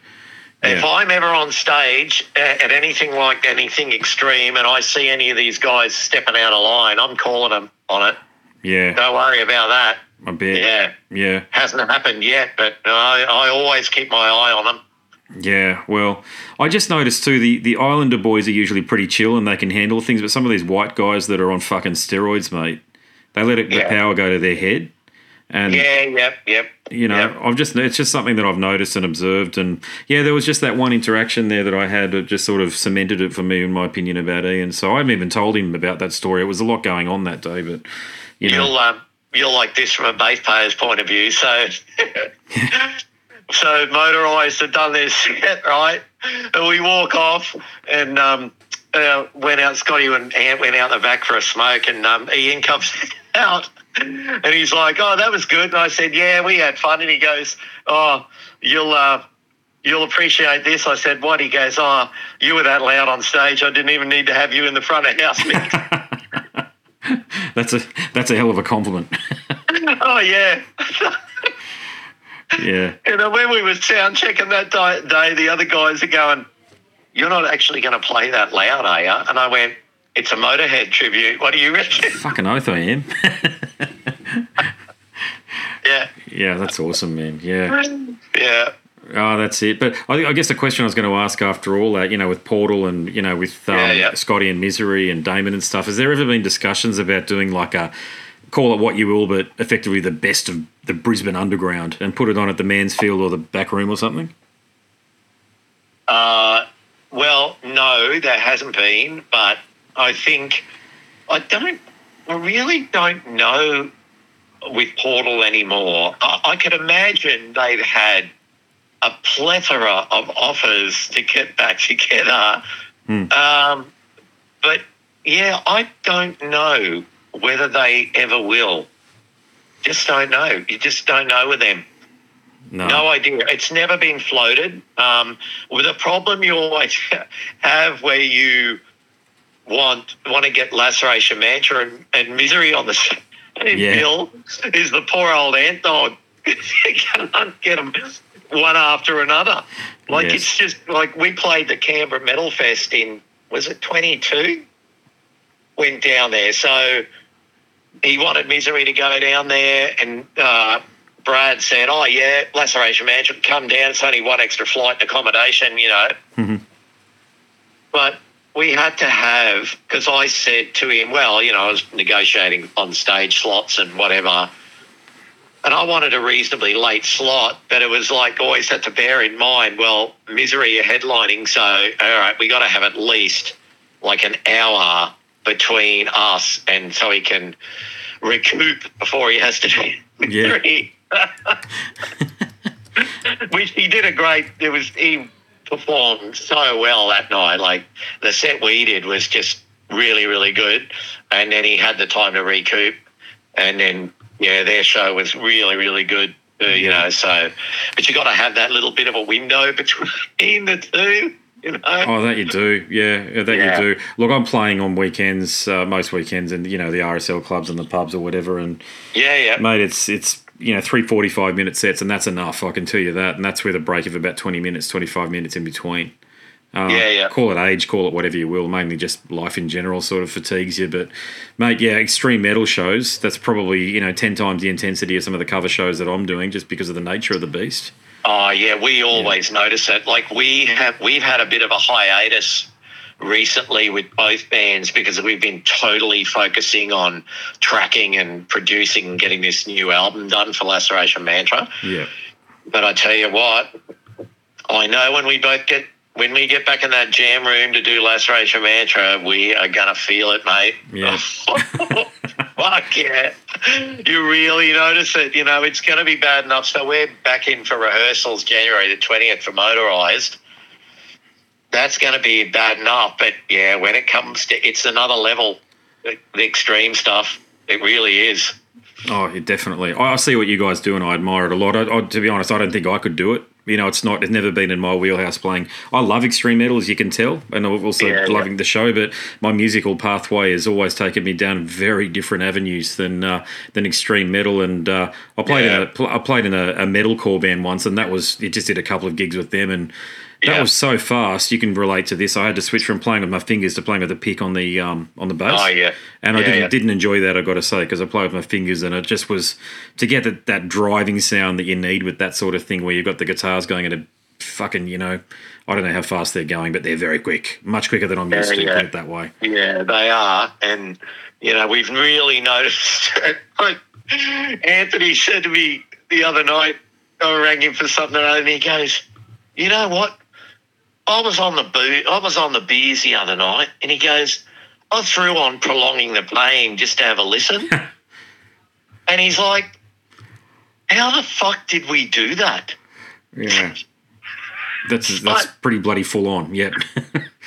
Yeah. If I'm ever on stage at anything like anything extreme and I see any of these guys stepping out of line, I'm calling them on it. Yeah. Don't worry about that. I bet. Yeah. Yeah. Hasn't happened yet, but I, I always keep my eye on them. Yeah, well, I just noticed too the, the Islander boys are usually pretty chill and they can handle things, but some of these white guys that are on fucking steroids, mate, they let it, yeah. the power go to their head. And yeah, yep, yep. You know, yep. I've just—it's just something that I've noticed and observed, and yeah, there was just that one interaction there that I had that just sort of cemented it for me, in my opinion, about Ian. So I haven't even told him about that story. It was a lot going on that day, but you know, you'll, um, you'll like this from a bass player's point of view. So, so Motorized had done this shit, right? And we walk off, and um, uh, went out. Scotty and Ant went out the back for a smoke, and um, Ian comes out. And he's like, oh, that was good. And I said, yeah, we had fun. And he goes, oh, you'll uh, you'll appreciate this. I said, what? He goes, oh, you were that loud on stage. I didn't even need to have you in the front of house mix. that's, a, that's a hell of a compliment. Oh, yeah. Yeah. And then when we were sound checking that day, the other guys are going, you're not actually going to play that loud, are you? And I went, it's a Motörhead tribute. What do you reckon? Fucking oath I am. Yeah. Yeah, that's awesome, man. Yeah. Yeah. Oh, that's it. But I, I guess the question I was going to ask after all that, you know, with Portal and, you know, with um, yeah, yeah. Scotty and Misery and Damon and stuff, has there ever been discussions about doing like a, call it what you will, but effectively the best of the Brisbane Underground and put it on at the Mansfield or the Back Room or something? Uh, well, no, there hasn't been, but I think I don't, I really don't know with Portal anymore. I, I could imagine they've had a plethora of offers to get back together. Mm. Um, but, yeah, I don't know whether they ever will. Just don't know. You just don't know with them. No, no idea. It's never been floated. Um, with a problem you always have where you want want to get Laceration Mantra and, and Misery on the same yeah. bill is the poor old Ant Dog. You can't get them one after another. Like, yes. It's just like we played the Canberra Metal Fest in, was it twenty-two? Went down there. So he wanted Misery to go down there and uh, Brad said, oh, yeah, Laceration Mantra, come down. It's only one extra flight and accommodation, you know. Mm-hmm. But we had to have, because I said to him, well, you know, I was negotiating on stage slots and whatever, and I wanted a reasonably late slot, but it was like always had to bear in mind, well, Misery are headlining, so, all right, we got to have at least like an hour between us and so he can recoup before he has to do Misery. Yeah. Which he did a great, it was, he performed so well that night. Like, the set we did was just really, really good. And then he had the time to recoup. And then, yeah, their show was really, really good, too, you know. So, but you got to have that little bit of a window between the two. You know? Oh, that you do, yeah, that yeah. you do. Look, I'm playing on weekends, uh, most weekends, and you know the R S L clubs and the pubs or whatever. And yeah, yeah, mate, it's it's you know three forty-five minute sets, and that's enough. I can tell you that, and that's with a break of about twenty minutes, twenty-five minutes in between. Uh, yeah, yeah. Call it age, call it whatever you will. Mainly just life in general sort of fatigues you. But, mate, yeah, extreme metal shows. That's probably you know ten times the intensity of some of the cover shows that I'm doing, just because of the nature of the beast. Oh, yeah, we always yeah. notice it. Like we have, we've had a bit of a hiatus recently with both bands because we've been totally focusing on tracking and producing and getting this new album done for Laceration Mantra. Yeah. But I tell you what, I know when we both get when we get back in that jam room to do Laceration Mantra, we are gonna feel it, mate. Yeah. Fuck yeah. You really notice it. You know, it's going to be bad enough. So we're back in for rehearsals January the twentieth for Motorized. That's going to be bad enough. But, yeah, when it comes to it's another level, the extreme stuff. It really is. Oh, it definitely. I see what you guys do and I admire it a lot. I, I, to be honest, I don't think I could do it. You know, it's not. It's never been in my wheelhouse playing. I love extreme metal, as you can tell, and I'm also yeah, loving yeah. the show. But my musical pathway has always taken me down very different avenues than uh, than extreme metal. And uh, I played yeah. in a I played in a, a metalcore band once, and that was it. Just did a couple of gigs with them, and that yeah. was so fast. You can relate to this. I had to switch from playing with my fingers to playing with a pick on the um, on the bass. Oh yeah, and yeah, I didn't yeah. didn't enjoy that. I got to say, because I played with my fingers, and it just was to get that, that driving sound that you need with that sort of thing, where you've got the guitar going at a fucking, you know, I don't know how fast they're going, but they're very quick, much quicker than I'm used yeah, to, yeah. put it that way. Yeah, they are. And, you know, we've really noticed it. Like Anthony said to me the other night, I rang him for something and he goes, you know what? I was on the boo- I was on the beers the other night and he goes, I threw on prolonging the playing just to have a listen. And he's like, how the fuck did we do that? Yeah, that's that's but, pretty bloody full on, yeah.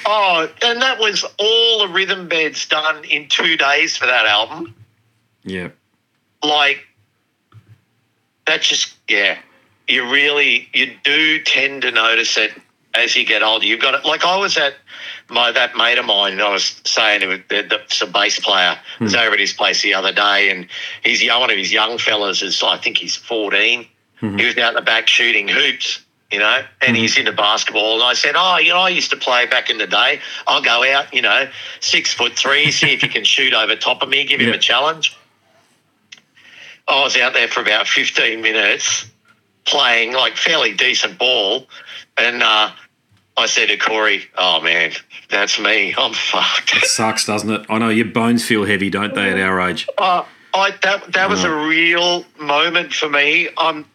Oh, and that was all the rhythm beds done in two days for that album. Yeah. Like, that's just, yeah, you really, you do tend to notice it as you get older. You've got it, like I was at my, that mate of mine, I was saying, it's a bass player, hmm. was over at his place the other day and he's one of his young fellas is, I think he's fourteen. Mm-hmm. He was out the back shooting hoops, you know, and mm-hmm. he's into basketball. And I said, oh, you know, I used to play back in the day. I'll go out, you know, six foot three, see if you can shoot over top of me, give yeah. him a challenge. I was out there for about fifteen minutes playing, like, fairly decent ball. And uh, I said to Corey, oh, man, that's me. I'm fucked. It sucks, doesn't it? I know your bones feel heavy, don't they, at our age? Uh, I, that that oh. was a real moment for me. I'm...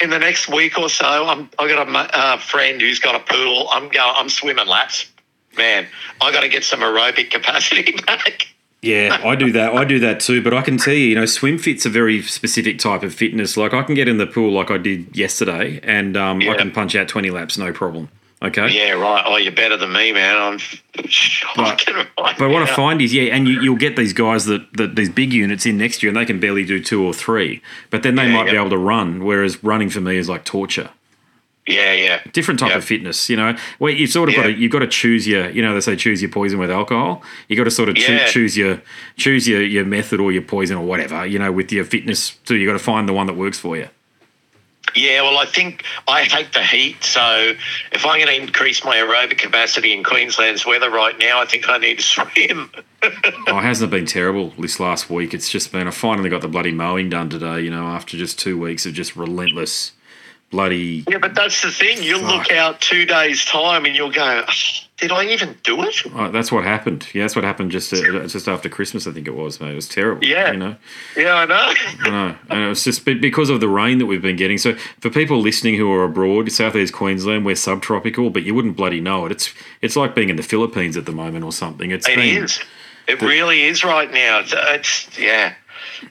In the next week or so, I'm, I got a uh, friend who's got a pool. I'm going. I'm swimming laps, man. I got to get some aerobic capacity back. Yeah, I do that. I do that too. But I can tell you, you know, swim fit's a very specific type of fitness. Like I can get in the pool like I did yesterday, and um, yeah. I can punch out twenty laps, no problem. Okay. Yeah, right. Oh, you're better than me, man. I'm but, but what I find is, yeah, and you, you'll get these guys that, that these big units in next year and they can barely do two or three, but then they yeah, might yeah. be able to run, whereas running for me is like torture. Yeah, yeah. Different type yeah. of fitness, you know. Well, you've sort of yeah. got to, you've got to choose your, you know, they say choose your poison with alcohol. You've got to sort of yeah. cho- choose your choose your, your method or your poison or whatever, you know, with your fitness. So you've got to find the one that works for you. Yeah, well, I think I hate the heat, so if I'm going to increase my aerobic capacity in Queensland's weather right now, I think I need to swim. Oh, it hasn't been terrible this last week. It's just been, I finally got the bloody mowing done today, you know, after just two weeks of just relentless bloody... Yeah, but that's the thing. You'll fuck. Look out two days' time and you'll go, did I even do it? Oh, that's what happened. Yeah, that's what happened just uh, just after Christmas, I think it was. Mate. It was terrible. Yeah. You know? Yeah, I know. I know. And it was just because of the rain that we've been getting. So for people listening who are abroad, southeast Queensland, we're subtropical, but you wouldn't bloody know it. It's it's like being in the Philippines at the moment or something. It's it been, is. It the, really is right now. It's, it's yeah.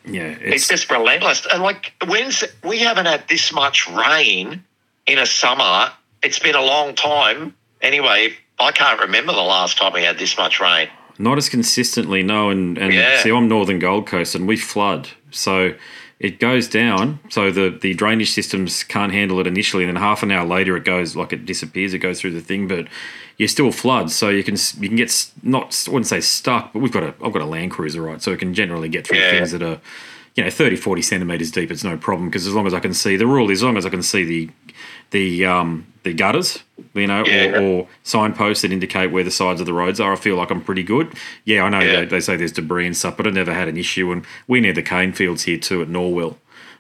Yeah. It's, it's just relentless. And, like, when's we haven't had this much rain in a summer it's been a long time. Anyway, I can't remember the last time we had this much rain. Not as consistently, no. And, and yeah. see, I'm Northern Gold Coast and we flood. So it goes down. So the, the drainage systems can't handle it initially. And then half an hour later, it goes like it disappears. It goes through the thing, but you still flood. So you can you can get not, I wouldn't say stuck, but we've got a, I've got a Land Cruiser, right? So it can generally get through yeah. things that are, you know, thirty, forty centimetres deep. It's no problem because as long as I can see, the rule is as long as I can see the the um, the gutters, you know, yeah. or, or signposts that indicate where the sides of the roads are, I feel like I'm pretty good. Yeah, I know yeah. They, they say there's debris and stuff, but I never had an issue. And we near the cane fields here too at Norwell.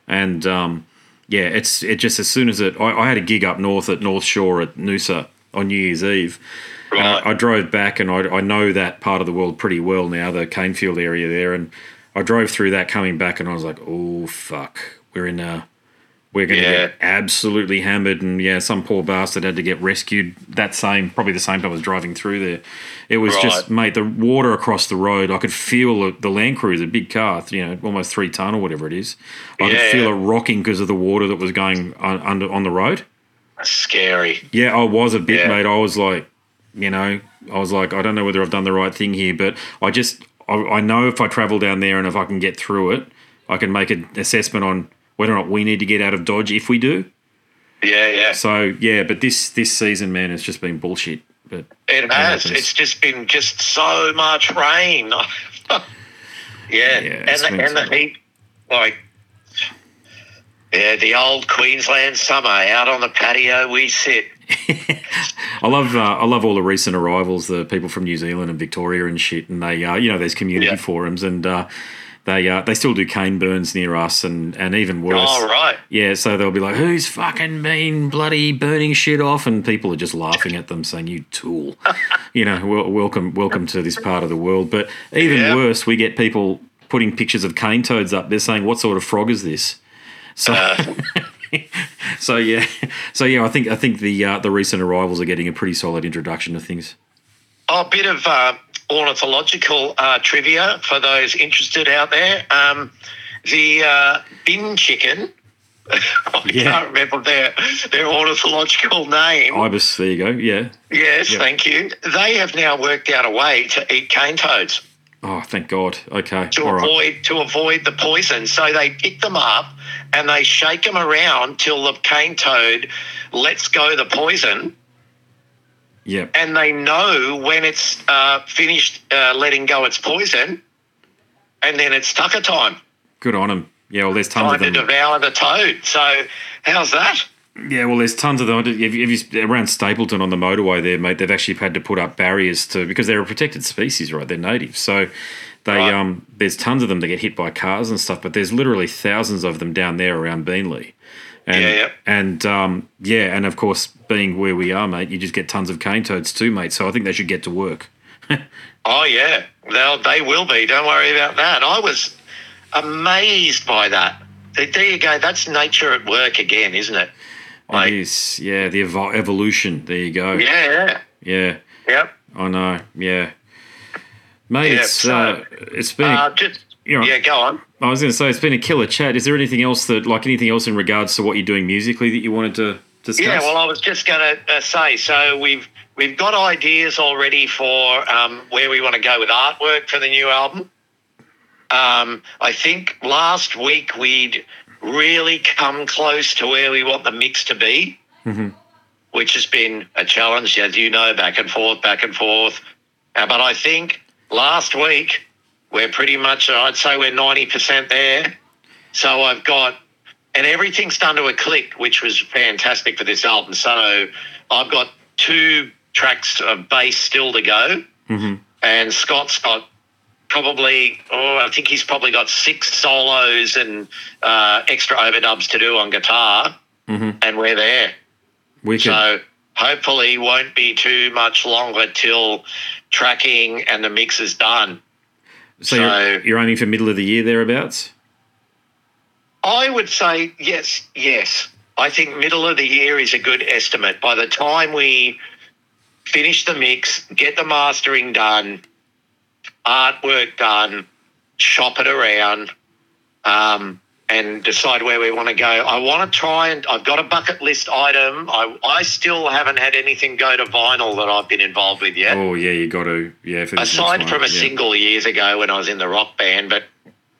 And, um, yeah, it's it just as soon as it – I had a gig up north at North Shore at Noosa on New Year's Eve. Right. And I, I drove back and I, I know that part of the world pretty well now, the Canefield area there, and I drove through that coming back and I was like, oh, fuck, we're in a – we're going to yeah. get absolutely hammered. And, yeah, some poor bastard had to get rescued that same – probably the same time I was driving through there. It was right. just, mate, the water across the road, I could feel the Land Cruiser, big car, you know, almost three tonne or whatever it is. I yeah. could feel it rocking because of the water that was going on, under, on the road. That's scary. Yeah, I was a bit, yeah. mate. I was like, you know, I was like, I don't know whether I've done the right thing here, but I just – I know if I travel down there and if I can get through it, I can make an assessment on whether or not we need to get out of Dodge if we do. Yeah, yeah. So, yeah, but this this season, man, it's just been bullshit. But it has. Happens. It's just been just so much rain. yeah. yeah and the, and the heat, like, yeah, the old Queensland summer, out on the patio we sit. I love uh, I love all the recent arrivals, the people from New Zealand and Victoria and shit, and they uh, you know, there's community yeah. forums, and uh, they uh, they still do cane burns near us, and, and even worse. Oh, right. Yeah, so they'll be like, who's fucking been bloody burning shit off, and people are just laughing at them saying, you tool. You know, w- welcome welcome to this part of the world. But even yeah. worse, we get people putting pictures of cane toads up. They're saying, what sort of frog is this? So... Uh. So yeah, so yeah, I think I think the uh, the recent arrivals are getting a pretty solid introduction to things. Oh, a bit of uh, ornithological uh, trivia for those interested out there. Um, the uh, bin chicken. I yeah. can't remember their their ornithological name. Ibis. There you go. Yeah. Yes, yep. Thank you. They have now worked out a way to eat cane toads. Oh, thank God. Okay. To All avoid right. to avoid the poison. So they pick them up and they shake them around till the cane toad lets go the poison. Yep. And they know when it's uh, finished uh, letting go its poison, and then it's tucker time. Good on them. Yeah, well, there's tons time of them. Time to devour the toad. So how's that? Yeah, well, there's tons of them. If you, if you, around Stapleton on the motorway there, mate, they've actually had to put up barriers to because they're a protected species, right? They're native. So they right. um, there's tons of them that get hit by cars and stuff, but there's literally thousands of them down there around Beenleigh. And, yeah, yeah. And, um, yeah, and, of course, being where we are, mate, you just get tons of cane toads too, mate, so I think they should get to work. Oh, yeah. They'll, they will be. Don't worry about that. I was amazed by that. There you go. That's nature at work again, isn't it? Like, it is, yeah, the evo- evolution. There you go. Yeah. Yeah. Yep. I know. Yeah. Mate, yeah, it's so, uh, it's been. Uh, just, you know, yeah, go on. I was going to say it's been a killer chat. Is there anything else that, like, anything else in regards to what you're doing musically that you wanted to discuss? Yeah. Well, I was just going to uh, say. So we've we've got ideas already for um, where we want to go with artwork for the new album. Um, I think last week we'd. Really come close to where we want the mix to be, mm-hmm. which has been a challenge, as you know, back and forth, back and forth. Uh, but I think last week we're pretty much, I'd say we're ninety percent there. So I've got, and everything's done to a click, which was fantastic for this album. So I've got two tracks of bass still to go, mm-hmm. and Scott's got Probably, oh, I think he's probably got six solos and uh, extra overdubs to do on guitar, mm-hmm. and we're there. We can. So hopefully won't be too much longer till tracking and the mix is done. So, so you're, you're aiming for middle of the year thereabouts? I would say yes, yes. I think middle of the year is a good estimate. By the time we finish the mix, get the mastering done, artwork done, shop it around, um, and decide where we want to go. I want to try and – I've got a bucket list item. I I still haven't had anything go to vinyl that I've been involved with yet. Oh, yeah, you got to. Yeah. Aside from a yeah. single years ago when I was in the rock band, but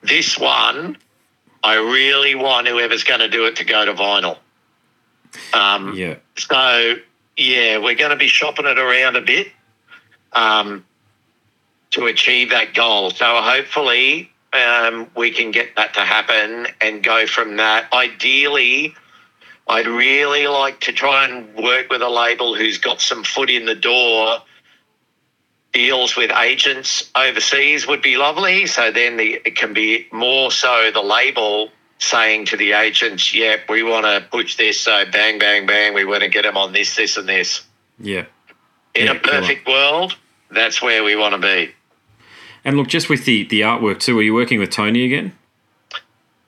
this one I really want whoever's going to do it to go to vinyl. Um, yeah. So, yeah, we're going to be shopping it around a bit um, to achieve that goal. So hopefully – Um, we can get that to happen and go from that. Ideally, I'd really like to try and work with a label who's got some foot in the door. Deals with agents overseas would be lovely. So then the, it can be more so the label saying to the agents, yep, yeah, we want to push this, so bang, bang, bang, we want to get them on this, this and this. Yeah. In yeah, a perfect cool. world, that's where we want to be. And look, just with the, the artwork too, are you working with Tony again?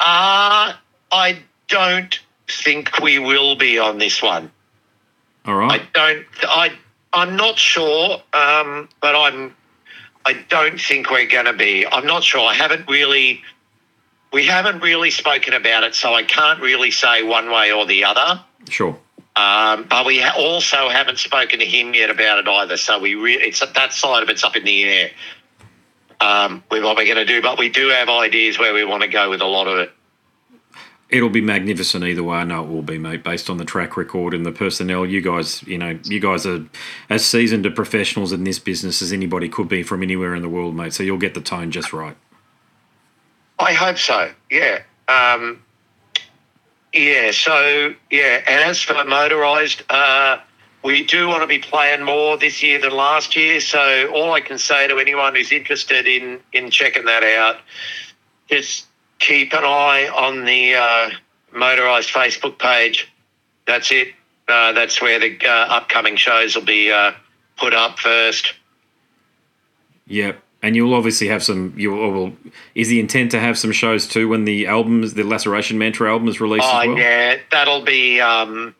Uh, I don't think we will be on this one. All right. I don't. I I'm not sure, um, but I'm. I don't think we're going to be. I'm not sure. I haven't really. We haven't really spoken about it, so I can't really say one way or the other. Sure. Um, but we also haven't spoken to him yet about it either. So we really, it's that side of it's up in the air. Um, with what we're going to do, but we do have ideas where we want to go with a lot of it. It'll be magnificent either way. I know it will be, mate, based on the track record and the personnel. You guys, you know, you guys are as seasoned a professionals in this business as anybody could be from anywhere in the world, mate, so you'll get the tone just right. I hope so, yeah. Um, yeah, so, yeah, and as for Motorized, uh, we do want to be playing more this year than last year, so all I can say to anyone who's interested in, in checking that out is keep an eye on the uh, Motorized Facebook page. That's it. Uh, that's where the uh, upcoming shows will be uh, put up first. Yep, and you'll obviously have some. You will. Is the intent to have some shows too when the album, the Laceration Mantra album, is released? Oh as well? yeah, that'll be. Um,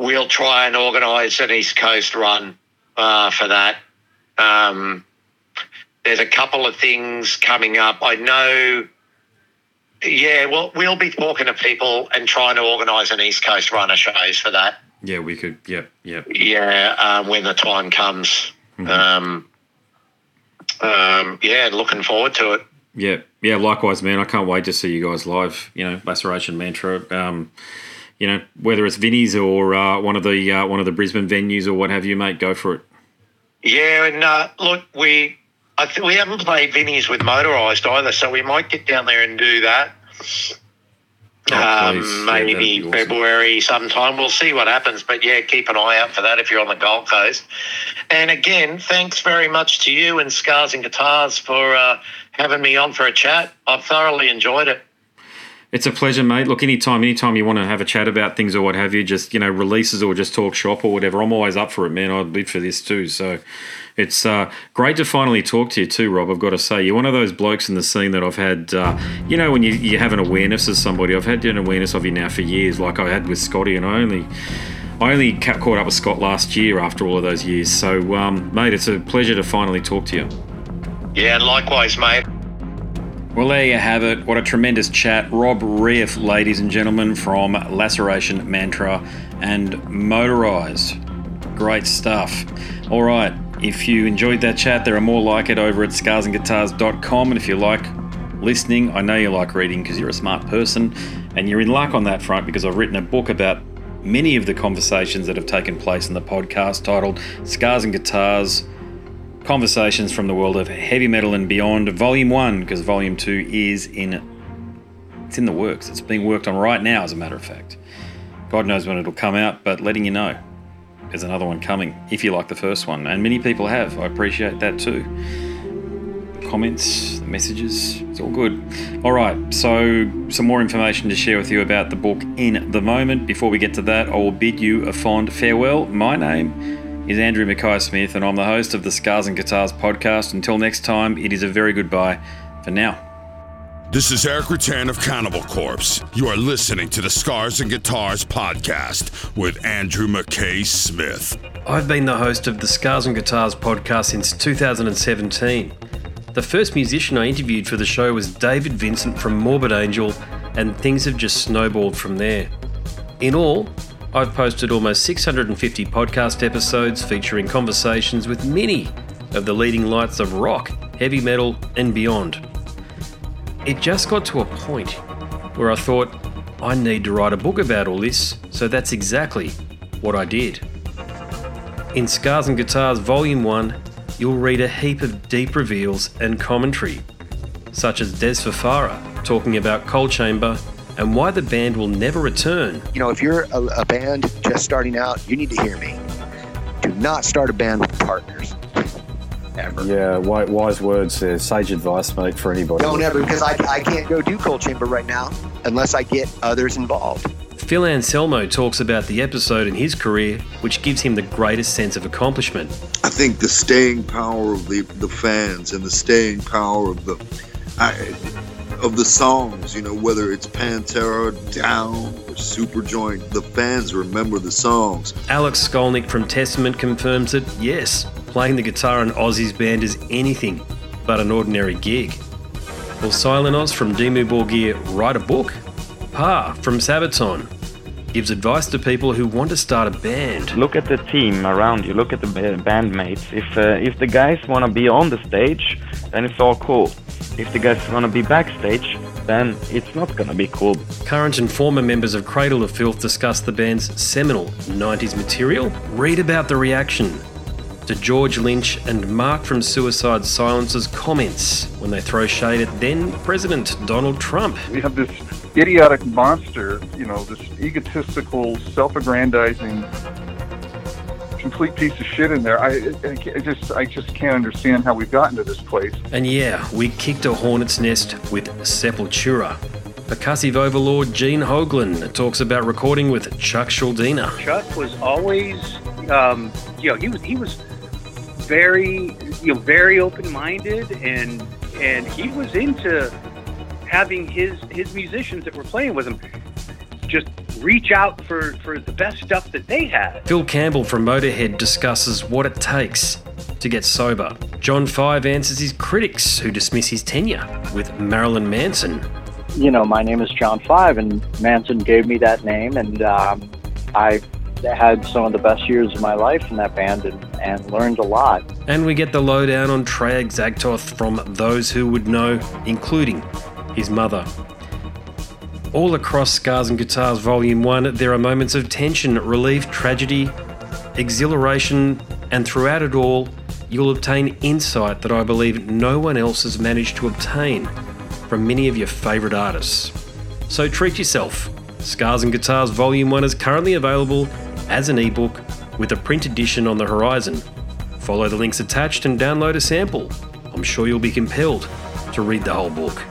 We'll try and organise an East Coast run uh, for that. Um, there's a couple of things coming up. I know, yeah, well, we'll be talking to people and trying to organise an East Coast run of shows for that. Yeah, we could, yeah, yeah. Yeah, um, when the time comes. Mm-hmm. Um, um, yeah, looking forward to it. Yeah, yeah, likewise, man. I can't wait to see you guys live, you know, Laceration Mantra. Um You know, whether it's Vinny's or uh, one of the uh, one of the Brisbane venues or what have you, mate, go for it. Yeah, and uh, look, we I th- we haven't played Vinny's with Motorized either, so we might get down there and do that. Oh, um, maybe yeah, awesome. February sometime. We'll see what happens, but yeah, keep an eye out for that if you're on the Gold Coast. And again, thanks very much to you and Scars and Guitars for uh, having me on for a chat. I've thoroughly enjoyed it. It's a pleasure, mate. Look, anytime, anytime you want to have a chat about things or what have you, just, you know, releases or just talk shop or whatever, I'm always up for it, man. I'd live for this too. So it's uh, great to finally talk to you too, Rob. I've got to say, you're one of those blokes in the scene that I've had, uh, you know, when you, you have an awareness of somebody. I've had an awareness of you now for years, like I had with Scotty, and I only... I only caught up with Scott last year after all of those years. So, um, mate, it's a pleasure to finally talk to you. Yeah, likewise, mate. Well, there you have it. What a tremendous chat. Rob Rieff, ladies and gentlemen, from Laceration Mantra and Motorized. Great stuff. All right. If you enjoyed that chat, there are more like it over at scars and guitars dot com. And if you like listening, I know you like reading because you're a smart person and you're in luck on that front, because I've written a book about many of the conversations that have taken place in the podcast titled Scars and Guitars, Conversations from the World of Heavy Metal and Beyond, Volume one, because Volume two is in it's in the works. It's being worked on right now, as a matter of fact. God knows when it'll come out, but letting you know, there's another one coming, if you like the first one. And many people have. I appreciate that too. Comments, messages, it's all good. All right, so some more information to share with you about the book in the moment. Before we get to that, I will bid you a fond farewell. My name is Andrew Mackay-Smith, and I'm the host of the Scars and Guitars podcast. Until next time, it is a very goodbye for now. This is Eric Rutan of Cannibal Corpse. You are listening to the Scars and Guitars podcast with Andrew Mackay-Smith. I've been the host of the Scars and Guitars podcast since two thousand seventeen. The first musician I interviewed for the show was David Vincent from Morbid Angel, and things have just snowballed from there. In all, I've posted almost six hundred fifty podcast episodes featuring conversations with many of the leading lights of rock, heavy metal, and beyond. It just got to a point where I thought, I need to write a book about all this, so that's exactly what I did. In Scars and Guitars Volume one, you'll read a heap of deep reveals and commentary, such as Des Fafara talking about Cold Chamber and why the band will never return. You know, if you're a, a band just starting out, you need to hear me. Do not start a band with partners. Ever. Yeah, wise words there. Sage advice, mate, for anybody. Don't ever, because I, I can't go do Cold Chamber right now unless I get others involved. Phil Anselmo talks about the episode in his career, which gives him the greatest sense of accomplishment. I think the staying power of the, the fans and the staying power of the I, of the songs, you know, whether it's Pantera, Down, or Superjoint, the fans remember the songs. Alex Skolnick from Testament confirms that, yes, playing the guitar in Ozzy's band is anything but an ordinary gig. Will Silent Oz from Dimmu Borgir write a book? Pa from Sabaton gives advice to people who want to start a band. Look at the team around you, look at the bandmates. If uh, if the guys want to be on the stage, then it's all cool. If the guys want to be backstage, then it's not going to be cool. Current and former members of Cradle of Filth discuss the band's seminal nineties material. Read about the reaction to George Lynch and Mark from Suicide Silence's comments when they throw shade at then-President Donald Trump. We have this idiotic monster, you know, this egotistical, self-aggrandizing, complete piece of shit in there. I, I, I just I just can't understand how we've gotten to this place. And yeah, we kicked a hornet's nest with Sepultura. Percussive overlord Gene Hoglan talks about recording with Chuck Schuldiner. Chuck was always, um, you know, he was he was very, you know, very open-minded, and and he was into having his his musicians that were playing with him just reach out for, for the best stuff that they had. Phil Campbell from Motörhead discusses what it takes to get sober. John Five answers his critics who dismiss his tenure with Marilyn Manson. You know, my name is John Five, and Manson gave me that name, and um, I had some of the best years of my life in that band and, and learned a lot. And we get the lowdown on Treyarch Zagtoth from those who would know, including his mother. All across Scars and Guitars Volume one, there are moments of tension, relief, tragedy, exhilaration, and throughout it all, you'll obtain insight that I believe no one else has managed to obtain from many of your favourite artists. So treat yourself. Scars and Guitars Volume one is currently available as an ebook with a print edition on the horizon. Follow the links attached and download a sample. I'm sure you'll be compelled to read the whole book.